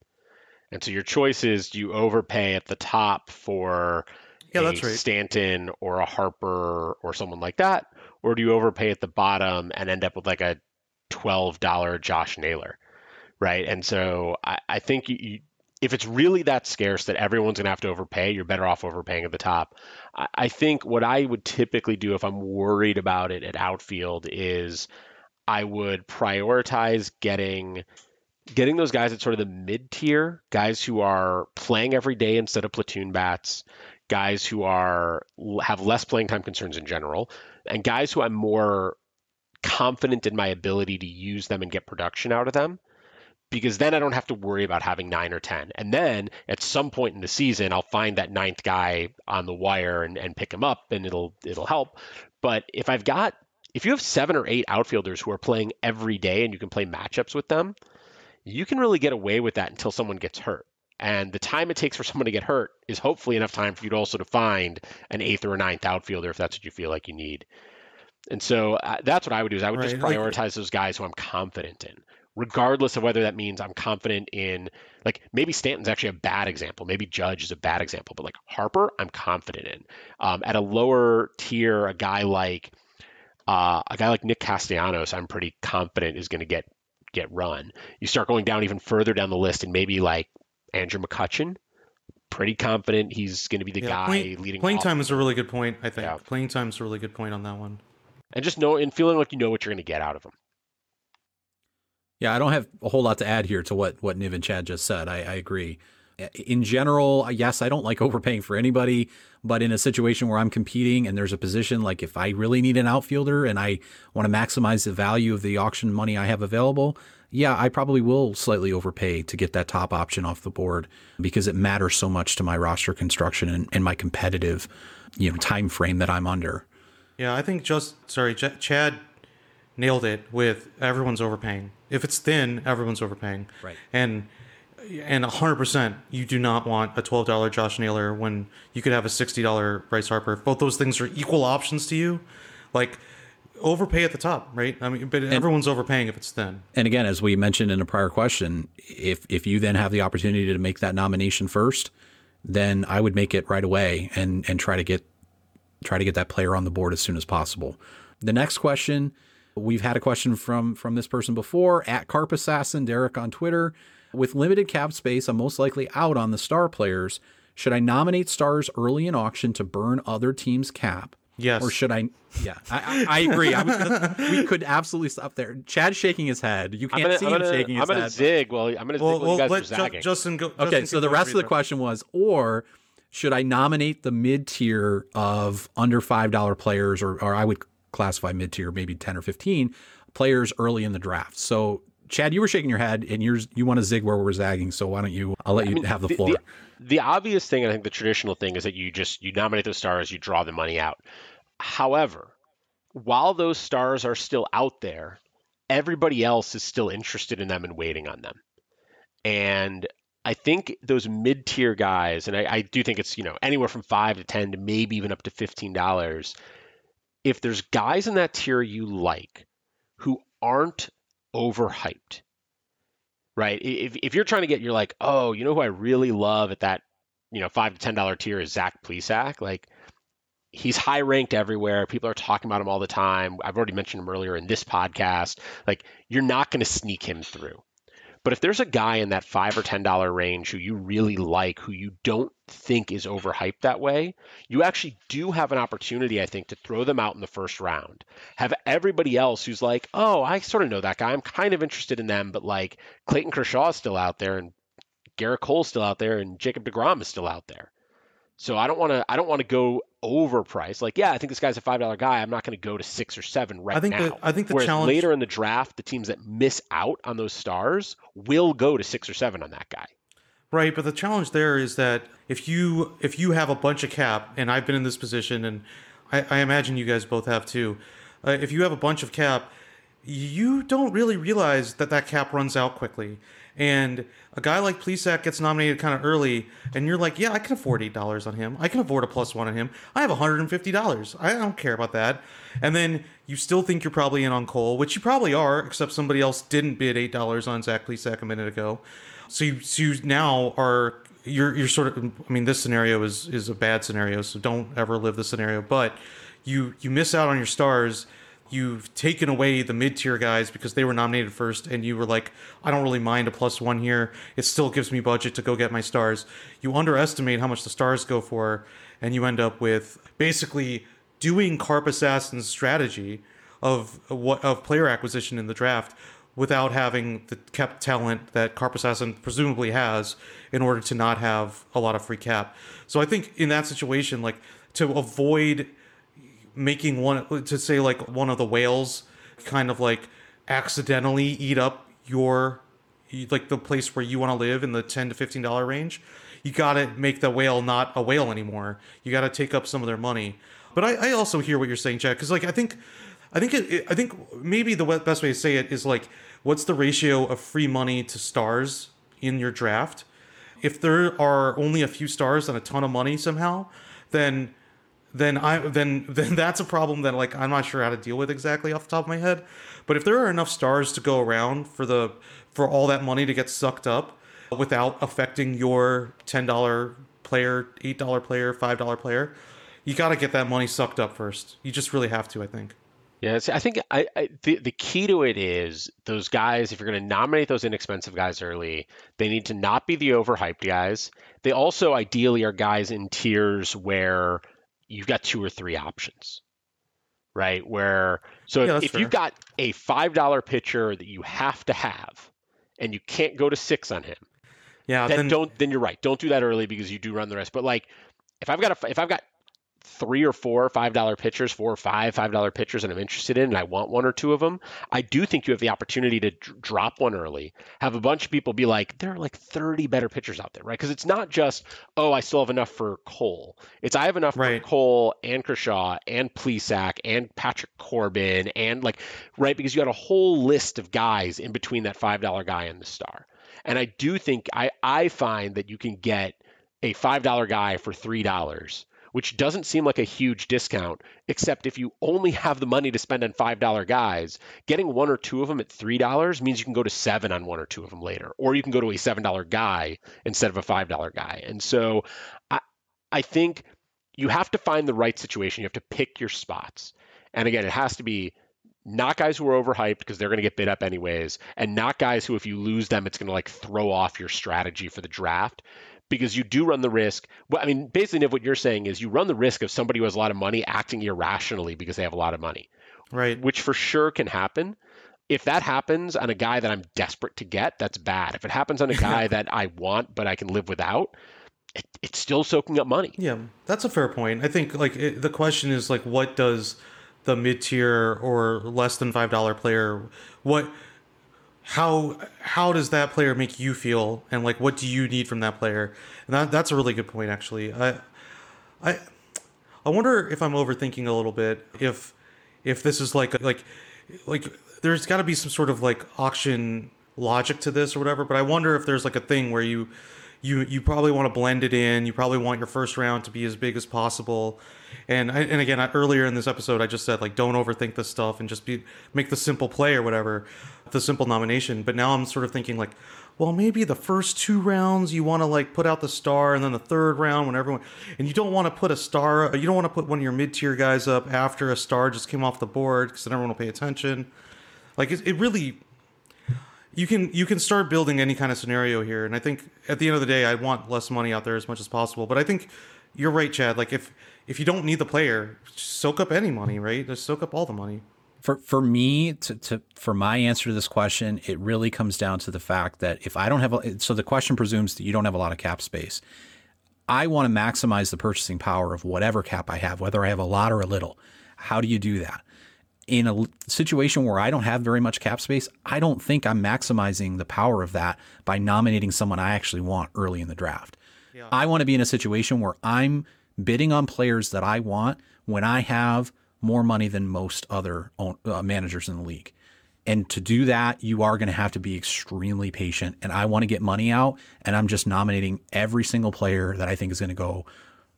and so your choice is do you overpay at the top for. Yeah, that's right. Stanton or a Harper or someone like that, or do you overpay at the bottom and end up with like a twelve dollars Josh Naylor, right? And so I, I think you, you, if it's really that scarce that everyone's going to have to overpay, you're better off overpaying at the top. I, I think what I would typically do if I'm worried about it at outfield is I would prioritize getting getting those guys at sort of the mid-tier, guys who are playing every day instead of platoon bats, guys who are have less playing time concerns in general, and guys who I'm more confident in my ability to use them and get production out of them, because then I don't have to worry about having nine or ten. And then at some point in the season, I'll find that ninth guy on the wire and, and pick him up, and it'll it'll help. But if I've got if you have seven or eight outfielders who are playing every day and you can play matchups with them, you can really get away with that until someone gets hurt. And the time it takes for someone to get hurt is hopefully enough time for you to also to find an eighth or a ninth outfielder if that's what you feel like you need. And so uh, that's what I would do is I would right. just prioritize like, those guys who I'm confident in, regardless of whether that means I'm confident in, like maybe Stanton's actually a bad example. Maybe Judge is a bad example, but like Harper, I'm confident in. Um, at a lower tier, a guy like uh, a guy like Nick Castellanos, I'm pretty confident is going to get get run. You start going down even further down the list and maybe like, Andrew McCutchen, pretty confident he's going to be the yeah, guy playing, leading. Playing off. time is a really good point, I think. Yeah. Playing time is a really good point on that one. And just know and feeling like you know what you're going to get out of him. Yeah, I don't have a whole lot to add here to what, what Niv and Chad just said. I, I agree. In general, yes, I don't like overpaying for anybody, but in a situation where I'm competing and there's a position, like if I really need an outfielder and I want to maximize the value of the auction money I have available, yeah, I probably will slightly overpay to get that top option off the board because it matters so much to my roster construction and, and my competitive, you know, time frame that I'm under. Yeah, I think just, sorry, Ch- Chad nailed it with everyone's overpaying. If it's thin, everyone's overpaying. Right. And And one hundred percent, you do not want a twelve dollars Josh Naylor when you could have a sixty dollars Bryce Harper. If both those things are equal options to you, like overpay at the top, right? I mean, but and, everyone's overpaying if it's thin. And again, as we mentioned in a prior question, if if you then have the opportunity to make that nomination first, then I would make it right away and and try to get try to get that player on the board as soon as possible. The next question, we've had a question from from this person before at CarpAssassinDerek on Twitter. With limited cap space, I'm most likely out on the star players. Should I nominate stars early in auction to burn other teams' cap? Yes. Or should I? Yeah, I, I, I agree. I was gonna, we could absolutely stop there. Chad's shaking his head. You can't gonna, see I'm him gonna, shaking his I'm gonna head. I'm going to zig. Well, I'm going to well, zig. Well, you guys let are zagging. Ju- Justin go. Justin okay, so the rest of the question was, or should I nominate the mid-tier of under five dollars players, or, or I would classify mid-tier, maybe ten or fifteen players early in the draft? So Chad, you were shaking your head, and you you want to zig where we're zagging, so why don't you, I'll let you I mean, have the, the floor. The, the obvious thing, I think the traditional thing, is that you just, you nominate those stars, you draw the money out. However, while those stars are still out there, everybody else is still interested in them and waiting on them. And I think those mid-tier guys, and I, I do think it's, you know, anywhere from five to ten to maybe even up to fifteen dollars, if there's guys in that tier you like who aren't overhyped, right? If if you're trying to get, you're like, oh, you know who I really love at that, you know, five to ten dollar tier is Zach Plesac. Like, he's high ranked everywhere. People are talking about him all the time. I've already mentioned him earlier in this podcast. Like, you're not going to sneak him through. But if there's a guy in that five or ten dollars range who you really like, who you don't think is overhyped that way, you actually do have an opportunity, I think, to throw them out in the first round. Have everybody else who's like, oh, I sort of know that guy, I'm kind of interested in them, but like Clayton Kershaw is still out there and Gerrit Cole is still out there and Jacob deGrom is still out there. So I don't want to I don't want to go overpriced. Like, yeah, I think this guy's a five dollar guy. I'm not going to go to six or seven right I think now. The, I think the Whereas challenge later in the draft, the teams that miss out on those stars will go to six or seven on that guy. Right, but the challenge there is that if you if you have a bunch of cap, and I've been in this position, and I, I imagine you guys both have too. Uh, if you have a bunch of cap, you don't really realize that that cap runs out quickly. And a guy like Plesac gets nominated kind of early, and you're like, yeah, I can afford eight dollars on him. I can afford a plus one on him. I have one hundred fifty dollars. I don't care about that. And then you still think you're probably in on Cole, which you probably are, except somebody else didn't bid eight dollars on Zach Plesac a minute ago. So you, so you now are, you're you're sort of, I mean, this scenario is, is a bad scenario, so don't ever live this scenario. But you you miss out on your stars. You've taken away the mid-tier guys because they were nominated first, and you were like, I don't really mind a plus one here. It still gives me budget to go get my stars. You underestimate how much the stars go for, and you end up with basically doing Carp Assassin's strategy of what of player acquisition in the draft without having the cap talent that Carp Assassin presumably has in order to not have a lot of free cap. So I think in that situation, like, to avoid making one, to say like one of the whales kind of like accidentally eat up your, like the place where you want to live in the ten to fifteen dollars range, you got to make the whale not a whale anymore. You got to take up some of their money. But I, I also hear what you're saying, Chad, because like I think, I think, it, I think maybe the best way to say it is like, what's the ratio of free money to stars in your draft? If there are only a few stars and a ton of money somehow, then then I then then that's a problem that like I'm not sure how to deal with exactly off the top of my head. But if there are enough stars to go around for the for all that money to get sucked up without affecting your ten dollar player, eight dollar player, five dollar player, you got to get that money sucked up first. You just really have to, I think. Yeah, I think I, I, the, the key to it is those guys, if you're going to nominate those inexpensive guys early, they need to not be the overhyped guys. They also ideally are guys in tiers where you've got two or three options, right? Where, so yeah, if, if you've got a five dollar pitcher that you have to have and you can't go to six on him, yeah, then, then don't, then you're right. Don't do that early because you do run the risk. But like, if I've got a, if I've got three or four five dollar pitchers, four or five five dollar pitchers and I'm interested in, and I want one or two of them, I do think you have the opportunity to d- drop one early, have a bunch of people be like, there are like thirty better pitchers out there, right? Because it's not just, oh, I still have enough for Cole. It's I have enough right. for Cole and Kershaw and Plesac and Patrick Corbin and like, right? Because you got a whole list of guys in between that five dollar guy and the star. And I do think, I, I find that you can get a five dollar guy for three dollars, which doesn't seem like a huge discount, except if you only have the money to spend on five dollar guys, getting one or two of them at three dollars means you can go to seven on one or two of them later, or you can go to a seven dollar guy instead of a five dollar guy. And so I, I think you have to find the right situation. You have to pick your spots. And again, it has to be not guys who are overhyped because they're going to get bid up anyways, and not guys who, if you lose them, it's going to like throw off your strategy for the draft. Because you do run the risk. Well, I mean, basically, Niv, what you're saying is you run the risk of somebody who has a lot of money acting irrationally because they have a lot of money, right? Which for sure can happen. If that happens on a guy that I'm desperate to get, that's bad. If it happens on a guy that I want but I can live without, it, it's still soaking up money. Yeah, that's a fair point. I think like it, the question is like, what does the mid-tier or less than five dollar player, what? How how does that player make you feel, and like what do you need from that player? And that, that's a really good point, actually. I I I wonder if I'm overthinking a little bit. If if this is like like like there's got to be some sort of like auction logic to this or whatever. But I wonder if there's like a thing where you you you probably want to blend it in. You probably want your first round to be as big as possible. And I, and again, I, earlier in this episode, I just said like don't overthink this stuff and just be make the simple play or whatever, the simple nomination. But now I'm sort of thinking like, well, maybe the first two rounds you want to like put out the star, and then the third round when everyone, and you don't want to put a star, you don't want to put one of your mid-tier guys up after a star just came off the board because then everyone will pay attention. Like it, it really, you can you can start building any kind of scenario here. And I think at the end of the day, I want less money out there as much as possible. But I think you're right, Chad. Like if if you don't need the player, just soak up any money, right? Just soak up all the money. For for me to, to for my answer to this question, it really comes down to the fact that if I don't have a, so the question presumes that you don't have a lot of cap space. I want to maximize the purchasing power of whatever cap I have, whether I have a lot or a little. How do you do that? In a situation where I don't have very much cap space, I don't think I'm maximizing the power of that by nominating someone I actually want early in the draft. Yeah. I want to be in a situation where I'm bidding on players that I want when I have more money than most other own, uh, managers in the league. And to do that, you are going to have to be extremely patient. And I want to get money out, and I'm just nominating every single player that I think is going to go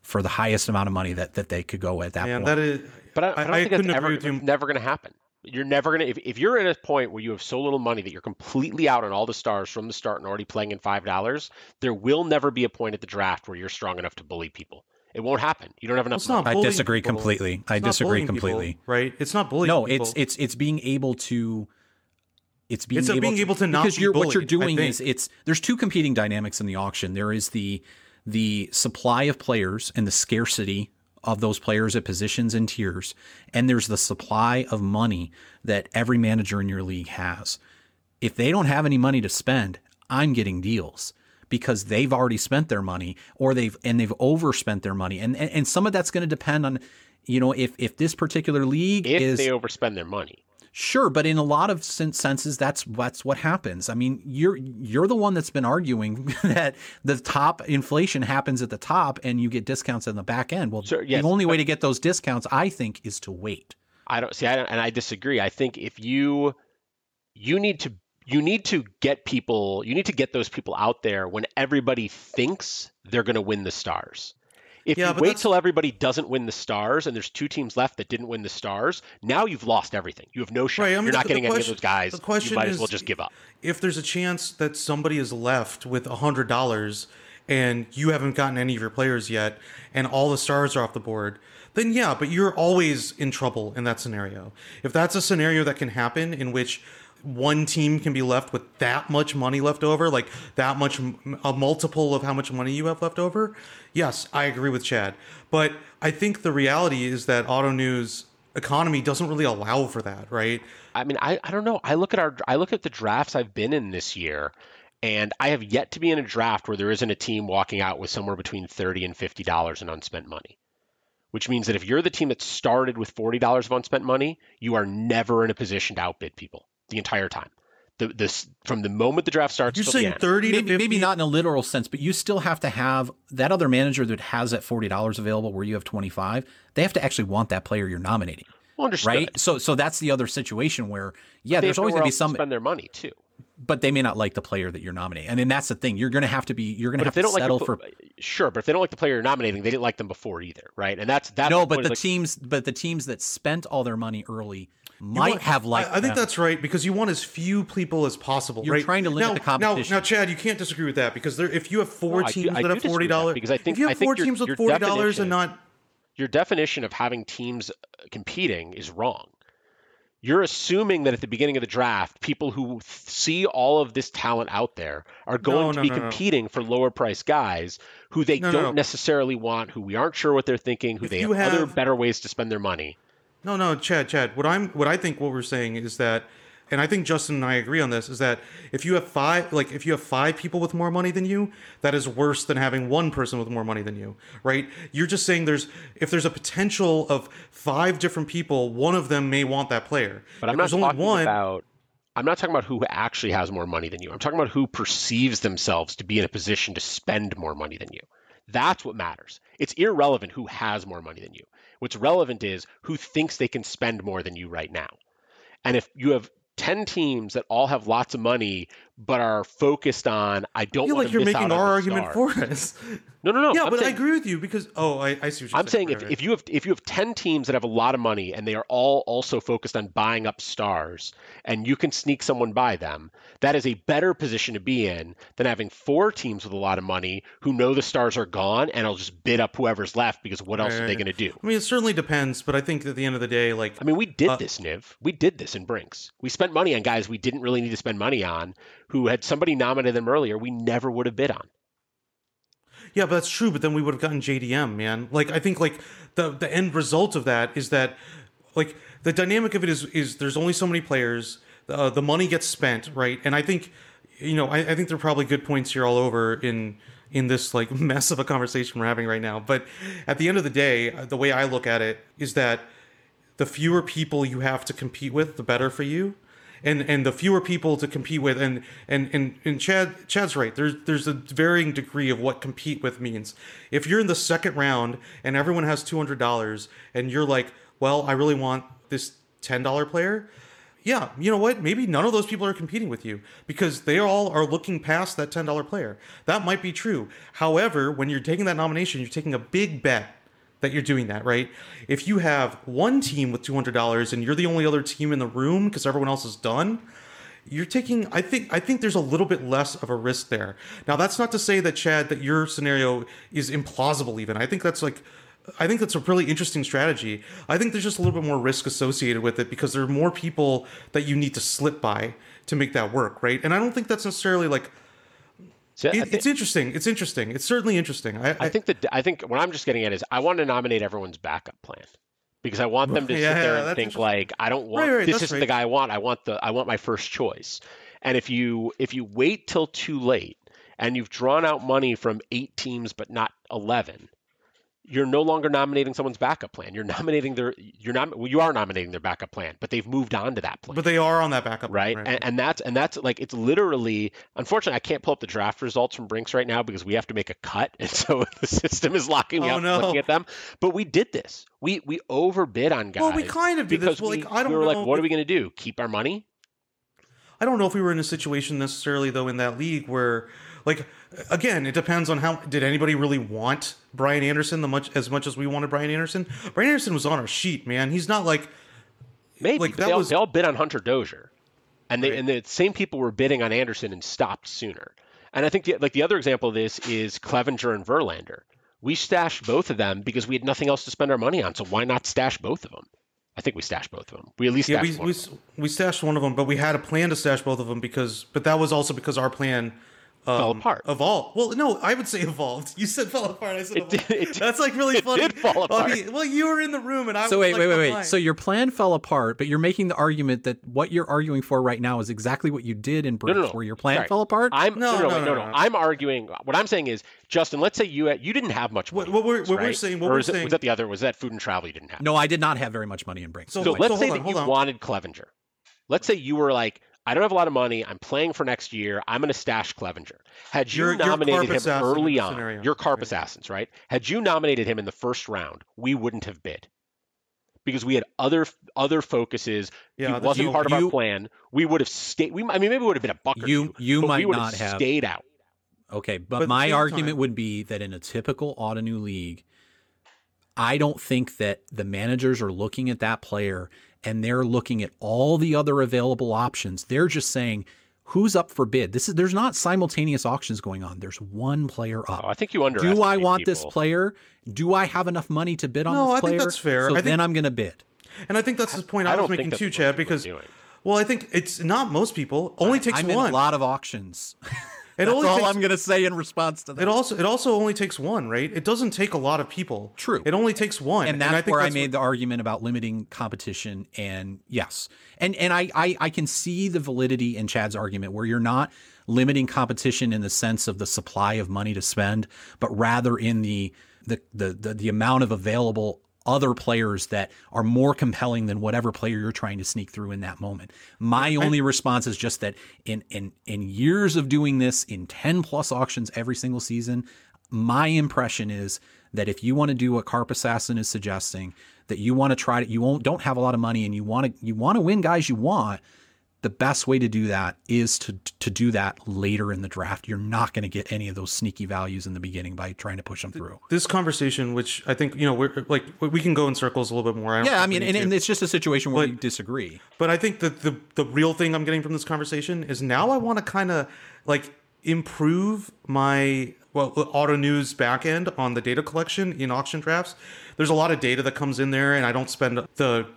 for the highest amount of money that, that they could go at that Man, point. That is, but I, I don't I think that's ever, never going to happen. You're never going to, if, if you're at a point where you have so little money that you're completely out on all the stars from the start and already playing in five dollars, there will never be a point at the draft where you're strong enough to bully people. It won't happen. You don't have enough money. I disagree people. completely. It's I disagree completely. People, right? It's not bullying. No, people. it's it's it's being able to. It's being it's able being to, able to not because be you're, bullied, what you're doing is it's there's two competing dynamics in the auction. There is the the supply of players and the scarcity of those players at positions and tiers, and there's the supply of money that every manager in your league has. If they don't have any money to spend, I'm getting deals, because they've already spent their money or they've, and they've overspent their money. And, and, and some of that's going to depend on, you know, if, if this particular league if is, they overspend their money. Sure. But in a lot of senses, that's, that's what happens. I mean, you're, you're the one that's been arguing that the top inflation happens at the top and you get discounts on the back end. Well, sure, yes, the only way to get those discounts, I think, is to wait. I don't see, I don't, and I disagree. I think if you, you need to You need to get people, you need to get those people out there when everybody thinks they're going to win the stars. If yeah, you wait till everybody doesn't win the stars and there's two teams left that didn't win the stars, now you've lost everything. You have no shot. Right, I mean, You're not the, getting the question, any of those guys. The question you might is, as well just give up. If there's a chance that somebody is left with one hundred dollars and you haven't gotten any of your players yet and all the stars are off the board, then yeah, but you're always in trouble in that scenario. If that's a scenario that can happen in which one team can be left with that much money left over, like that much, a multiple of how much money you have left over. Yes, I agree with Chad. But I think the reality is that Ottoneu's economy doesn't really allow for that, right? I mean, I, I don't know. I look at our, I look at the drafts I've been in this year, and I have yet to be in a draft where there isn't a team walking out with somewhere between thirty dollars and fifty dollars in unspent money. Which means that if you're the team that started with forty dollars of unspent money, you are never in a position to outbid people. The entire time, the this from the moment the draft starts. You're saying thirty, maybe, maybe not in a literal sense, but you still have to have that other manager that has that forty dollars available where you have twenty five. They have to actually want that player you're nominating, Understood. right? So, so that's the other situation where yeah, there's always going to be some spend their money too, but they may not like the player that you're nominating. I mean, that's the thing. You're going to have to be. You're going to have to settle like the, for sure. But if they don't like the player you're nominating, they didn't like them before either, right? And that's that. No, but the like, teams, but the teams that spent all their money early. Might want, have like I, I think that's right, because you want as few people as possible. You're right? trying to limit now, the competition. Now, now, Chad, you can't disagree with that, because there, if you have four no, teams I do, I that have forty dollars, because I think if you have four your, teams with forty dollars and not your definition of having teams competing is wrong. You're assuming that at the beginning of the draft, people who see all of this talent out there are going no, to no, be no, competing no. for lower price guys who they no, don't no. necessarily want, who we aren't sure what they're thinking, who if they have, have other better ways to spend their money. No, no, Chad, Chad. What I'm, what I think, what we're saying is that, and I think Justin and I agree on this, is that if you have five, like if you have five people with more money than you, that is worse than having one person with more money than you, right? You're just saying there's, if there's a potential of five different people, one of them may want that player. But I'm not talking one, about. I'm not talking about who actually has more money than you. I'm talking about who perceives themselves to be in a position to spend more money than you. That's what matters. It's irrelevant who has more money than you. What's relevant is who thinks they can spend more than you right now. And if you have ten teams that all have lots of money, but are focused on, I don't want like to miss out on the star. I feel like you're making our argument for us. No, no, no. Yeah, I'm but saying, I agree with you because, oh, I, I see what you're I'm saying. I'm saying if, right. if you have if you have ten teams that have a lot of money and they are all also focused on buying up stars and you can sneak someone by them, that is a better position to be in than having four teams with a lot of money who know the stars are gone and I'll just bid up whoever's left because what else right. are they going to do? I mean, it certainly depends, but I think at the end of the day, like... I mean, we did uh, this, Niv. We did this in Brinks. We spent money on guys we didn't really need to spend money on who had somebody nominated them earlier we never would have bid on. Yeah, but that's true. But then we would have gotten J D M, man. Like, I think like the the end result of that is that like the dynamic of it is is there's only so many players. Uh, the money gets spent, right? And I think, you know, I, I think there are probably good points here all over in in this like mess of a conversation we're having right now. But at the end of the day, the way I look at it is that the fewer people you have to compete with, the better for you. And and the fewer people to compete with, and and and, and Chad Chad's right. There's there's a varying degree of what compete with means. If you're in the second round and everyone has two hundred dollars and you're like, well, I really want this ten dollars player. Yeah, you know what? Maybe none of those people are competing with you because they all are looking past that ten dollars player. That might be true. However, when you're taking that nomination, you're taking a big bet that you're doing that, right? If you have one team with two hundred dollars and you're the only other team in the room because everyone else is done, you're taking, I think, I think there's a little bit less of a risk there. Now, that's not to say that, Chad, that your scenario is implausible even. I think that's like, I think that's a really interesting strategy. I think there's just a little bit more risk associated with it because there are more people that you need to slip by to make that work, right? And I don't think that's necessarily like, So it, think, it's interesting. It's interesting. It's certainly interesting. I, I, I think that I think what I'm just getting at is I want to nominate everyone's backup plan because I want them to yeah, sit there and think like, I don't want right, right, this isn't right. the guy I want. I want the I want my first choice. And if you if you wait till too late and you've drawn out money from eight teams but not eleven, you're no longer nominating someone's backup plan. You're nominating their you're not well, you are nominating their backup plan, but they've moved on to that plan. But they are on that backup right? plan. Right. And, and that's and that's like it's literally unfortunately I can't pull up the draft results from Brinks right now because we have to make a cut. And so the system is locking me oh, up no. looking at them. But we did this. We we overbid on guys. Well, we kind of did this. Well, we, like, I don't we were know. like, what are we gonna do? Keep our money? I don't know if we were in a situation necessarily though in that league where like again, it depends on how did anybody really want Brian Anderson the much as much as we wanted Brian Anderson. Brian Anderson was on our sheet, man. He's not like maybe like, that they, all, was... they all bid on Hunter Dozier, and they right. and the same people were bidding on Anderson and stopped sooner. And I think the, like the other example of this is Clevinger and Verlander. We stashed both of them because we had nothing else to spend our money on. So why not stash both of them? I think we stashed both of them. We at least yeah, stashed we, one we, of them. we stashed one of them, but we had a plan to stash both of them because. But that was also because our plan. Um, fell apart. Evolved. Well, no, I would say evolved. You said fell apart. I said it evolved. Did, it That's like really it funny. It did fall apart. Okay. Well, you were in the room and I so was So wait, like wait, wait, wait. So your plan fell apart, but you're making the argument that what you're arguing for right now is exactly what you did in Brinks, no, no, no. where your plan Sorry. fell apart? I'm, no, no, no, no, no, no, no, no, no. I'm arguing, what I'm saying is, Justin, let's say you had, you didn't have much money. What, what we're, what right? we're saying, what or we're saying. It, was that the other, was that food and travel you didn't have? No, I did not have very much money in Brinks. So, so let's so say on, that you on. wanted Clevinger. Let's say you were like, I don't have a lot of money. I'm playing for next year. I'm going to stash Clevinger. Had you your, nominated your him early on, scenario. your Carp right. Assassins, right? Had you nominated him in the first round, we wouldn't have bid because we had other other focuses. Yeah, he wasn't you, part of you, our plan. We would have stayed. We, I mean, maybe it would have been a buck or you, two. You might we not have stayed out. Okay, but, but my argument time. would be that in a typical Ottoneu league, I don't think that the managers are looking at that player and they're looking at all the other available options. They're just saying, who's up for bid? This is There's not simultaneous auctions going on. There's one player up. Oh, I think you underestimate Do I want people. this player? Do I have enough money to bid on no, this player? No, I think that's fair. So I think, then I'm going to bid. And I think that's the point I, I, I was making too, Chad, because, well, I think it's not most people. Only I, takes I'm one. I'm in a lot of auctions. It That's all takes, I'm going to say in response to that. It also it also only takes one, right? It doesn't take a lot of people. True. It only takes one. And that's and I think where that's I made what... the argument about limiting competition. And yes. And and I, I, I can see the validity in Chad's argument where you're not limiting competition in the sense of the supply of money to spend, but rather in the the the the, the amount of available other players that are more compelling than whatever player you're trying to sneak through in that moment. My only I, response is just that in, in, in years of doing this in ten plus auctions every single season, my impression is that if you want to do what Carp Assassin is suggesting, that you want to try to, you won't, don't have a lot of money and you want to, you want to win guys you want, the best way to do that is to to do that later in the draft. You're not going to get any of those sneaky values in the beginning by trying to push them through. This conversation, which I think, you know, we're like, we can go in circles a little bit more. I don't yeah, I mean, and, and it's just a situation where but, we disagree. But I think that the, the real thing I'm getting from this conversation is now I want to kind of like improve my well Ottoneu's back end on the data collection in auction drafts. There's a lot of data that comes in there, and I don't spend the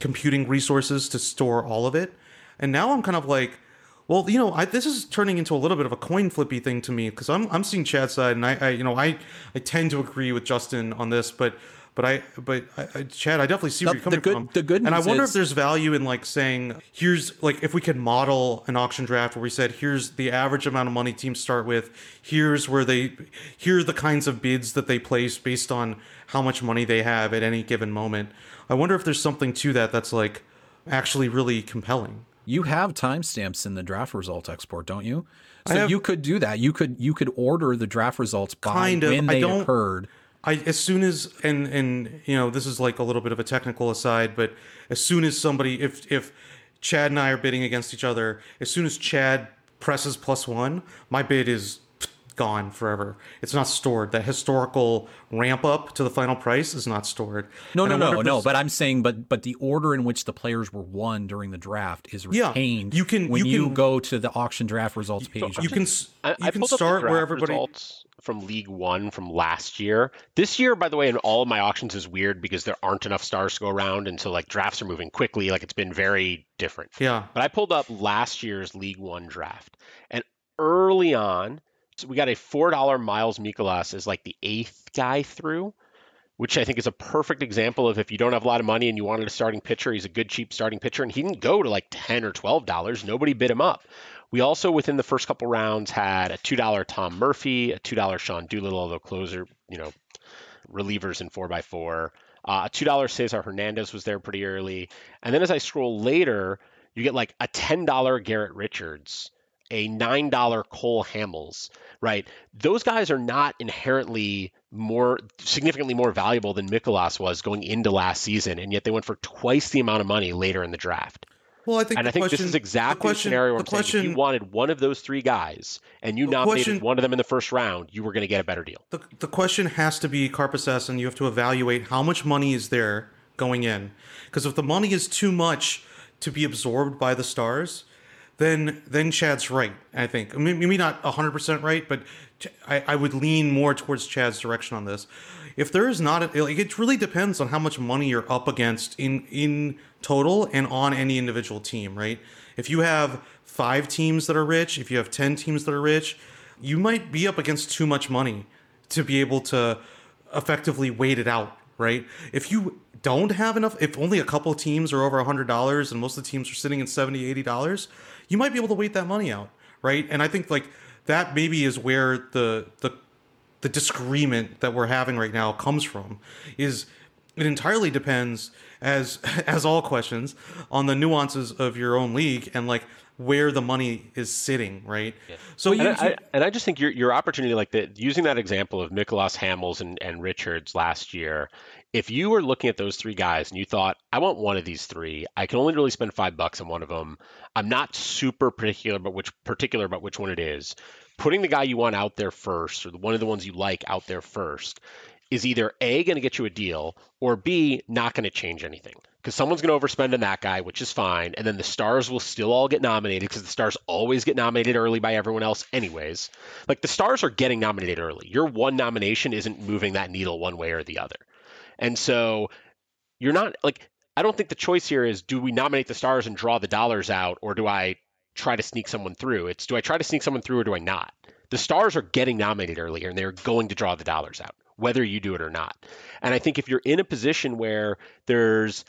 computing resources to store all of it. And now I'm kind of like, well, you know, I, this is turning into a little bit of a coin flippy thing to me, because I'm I'm seeing Chad's side, and I, I you know I, I tend to agree with Justin on this, but but I but I, Chad, I definitely see where the, you're coming the good, from. The good news and I wonder is, if there's value in like saying here's like if we could model an auction draft where we said here's the average amount of money teams start with, here's where they here are the kinds of bids that they place based on how much money they have at any given moment. I wonder if there's something to that that's like actually really compelling. You have timestamps in the draft result export, don't you? So have, you could do that. You could you could order the draft results by kind of, when they I don't, occurred. I as soon as and and you know this is like a little bit of a technical aside, but as soon as somebody if if Chad and I are bidding against each other, as soon as Chad presses plus one, my bid is gone forever. It's not stored. That historical ramp up to the final price is not stored. No, and no, no, no. But I'm saying, but but the order in which the players were won during the draft is retained. Yeah, you can when you, you can, go to the auction draft results page. You can I, I you can start where everybody. From League One from last year. This year, by the way, in all of my auctions is weird because there aren't enough stars to go around, and so like drafts are moving quickly. Like it's been very different. Yeah. But I pulled up last year's League One draft, and early on, so we got a four dollars Miles Mikolas as like the eighth guy through, which I think is a perfect example of if you don't have a lot of money and you wanted a starting pitcher, he's a good cheap starting pitcher, and he didn't go to like ten dollars or twelve dollars. Nobody bid him up. We also, within the first couple rounds, had a two dollars Tom Murphy, a two dollars Sean Doolittle, although closer, you know, relievers in four by four. Uh, a two dollars Cesar Hernandez was there pretty early. And then as I scroll later, you get like a ten dollars Garrett Richards, a nine dollars Cole Hamels, right? Those guys are not inherently more significantly more valuable than Mikolas was going into last season, and yet they went for twice the amount of money later in the draft. Well, I think and I think question, this is exactly the, question, the scenario where I'm question, saying if you wanted one of those three guys and you nominated question, one of them in the first round, you were going to get a better deal. The, the question has to be, CarpAssassin, you have to evaluate how much money is there going in. Because if the money is too much to be absorbed by the stars, then then Chad's right, I think. Maybe not one hundred percent right, but I, I would lean more towards Chad's direction on this. If there is not, a, like, it really depends on how much money you're up against in, in total and on any individual team, right? If you have five teams that are rich, if you have ten teams that are rich, you might be up against too much money to be able to effectively wait it out, right? If you don't have enough, if only a couple of teams are over one hundred dollars and most of the teams are sitting at seventy dollars, eighty dollars, you might be able to wait that money out, right? And I think, like, that maybe is where the the the disagreement that we're having right now comes from. Is it entirely depends, as as all questions, on the nuances of your own league and like where the money is sitting, right? Yeah. So and, you, I, I, and I just think your your opportunity, like the, using that example of Mikolas, Hamels, and, and Richards last year, if you were looking at those three guys and you thought, I want one of these three, I can only really spend five bucks on one of them, I'm not super particular about which particular about which one it is, putting the guy you want out there first, or one of the ones you like out there first, is either A, going to get you a deal, or B, not going to change anything. Because someone's going to overspend on that guy, which is fine, and then the stars will still all get nominated, because the stars always get nominated early by everyone else anyways. Like, the stars are getting nominated early. Your one nomination isn't moving that needle one way or the other. And so you're not, like, I don't think the choice here is, do we nominate the stars and draw the dollars out, or do I try to sneak someone through? It's, do I try to sneak someone through, or do I not? The stars are getting nominated earlier, and they're going to draw the dollars out, whether you do it or not. And I think if you're in a position where there's,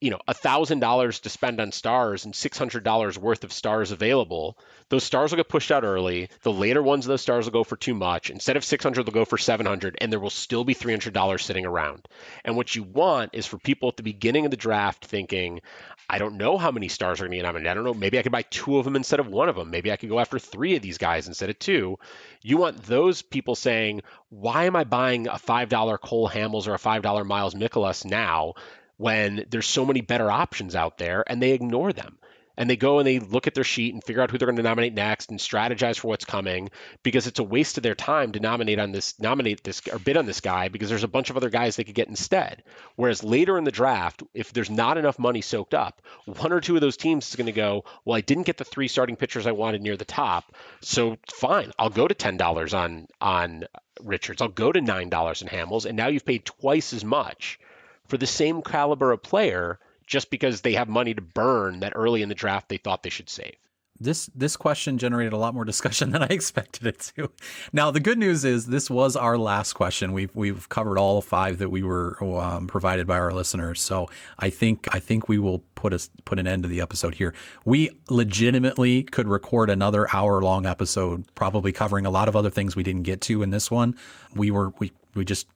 you know, one thousand dollars to spend on stars and six hundred dollars worth of stars available, those stars will get pushed out early. The later ones of those stars will go for too much. Instead of six hundred dollars, they'll go for seven hundred dollars, and there will still be three hundred dollars sitting around. And what you want is for people at the beginning of the draft thinking, I don't know how many stars are going to get nominated. I don't know. Maybe I could buy two of them instead of one of them. Maybe I could go after three of these guys instead of two. You want those people saying, why am I buying a five dollars Cole Hamels or a five dollars Miles Mikolas now, when there's so many better options out there, and they ignore them. and they go and they look at their sheet and figure out who they're going to nominate next and strategize for what's coming, because it's a waste of their time to nominate on this, nominate this or bid on this guy, because there's a bunch of other guys they could get instead. Whereas later in the draft, if there's not enough money soaked up, one or two of those teams is going to go, well, I didn't get the three starting pitchers I wanted near the top, so fine, I'll go to ten dollars on, on Richards. I'll go to nine dollars on Hamels. And now you've paid twice as much for the same caliber of player just because they have money to burn that early in the draft they thought they should save. This this question generated a lot more discussion than I expected it to. Now, the good news is this was our last question. We've we've covered all five that we were um, provided by our listeners. So I think I think we will put a, put an end to the episode here. We legitimately could record another hour long episode, probably covering a lot of other things we didn't get to in this one. We were we we just.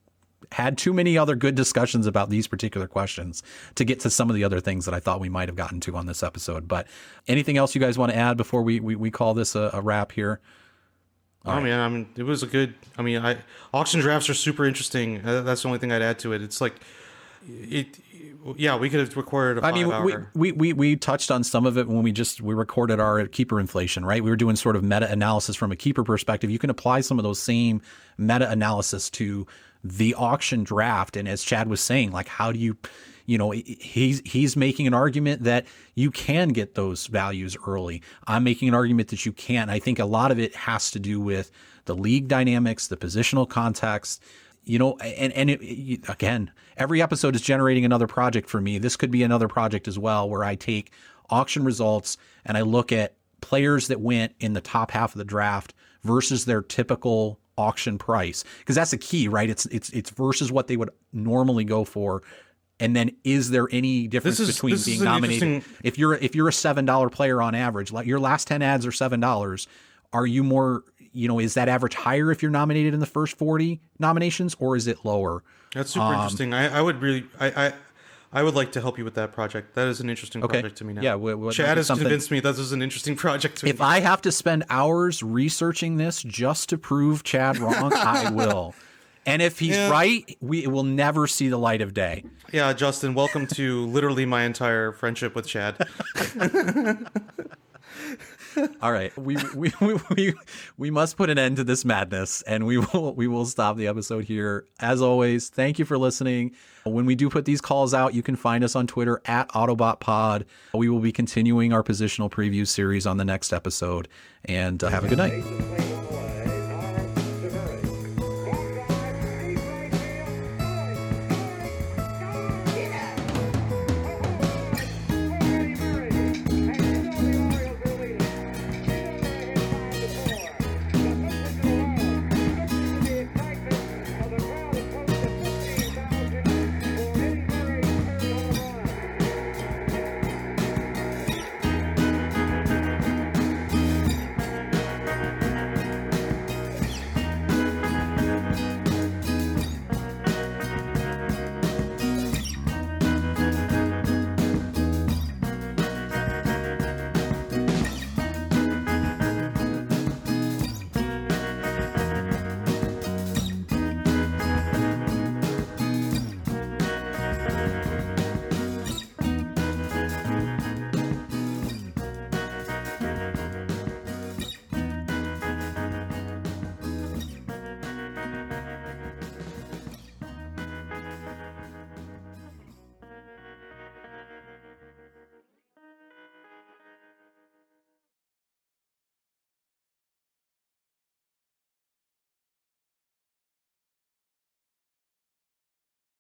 had too many other good discussions about these particular questions to get to some of the other things that I thought we might have gotten to on this episode. But anything else you guys want to add before we we, we call this a, a wrap here? All oh right. man, I mean, it was a good. I mean, I auction drafts are super interesting. That's the only thing I'd add to it. It's like it. Yeah, we could have recorded a five I mean, hour. We, we, we, we touched on some of it when we just we recorded our keeper inflation, right? We were doing sort of meta-analysis from a keeper perspective. You can apply some of those same meta-analysis to the auction draft. And as Chad was saying, like, how do you, you know, he's he's making an argument that you can get those values early. I'm making an argument that you can't. I think a lot of it has to do with the league dynamics, the positional context. You know, and, and it, again, every episode is generating another project for me. This could be another project as well, where I take auction results and I look at players that went in the top half of the draft versus their typical auction price. Because that's the key, right? It's it's it's versus what they would normally go for. And then is there any difference is, between being nominated? Interesting... If you're if you're a seven dollars player on average, like your last ten ads are seven dollars, are you more... You know, is that average higher if you're nominated in the first forty nominations, or is it lower? That's super um, interesting. I, I would really, I, I, I would like to help you with that project. That is an interesting okay. project to me now. Yeah, w- w- Chad has convinced me that this is an interesting project to me. If I have to spend hours researching this just to prove Chad wrong, I will. And if he's yeah. right, we will never see the light of day. Yeah, Justin, welcome to literally my entire friendship with Chad. All right, we we, we we we must put an end to this madness, and we will we will stop the episode here. As always, thank you for listening. When we do put these calls out, you can find us on Twitter at Ottobot Pod. We will be continuing our positional preview series on the next episode, and uh, have a good night.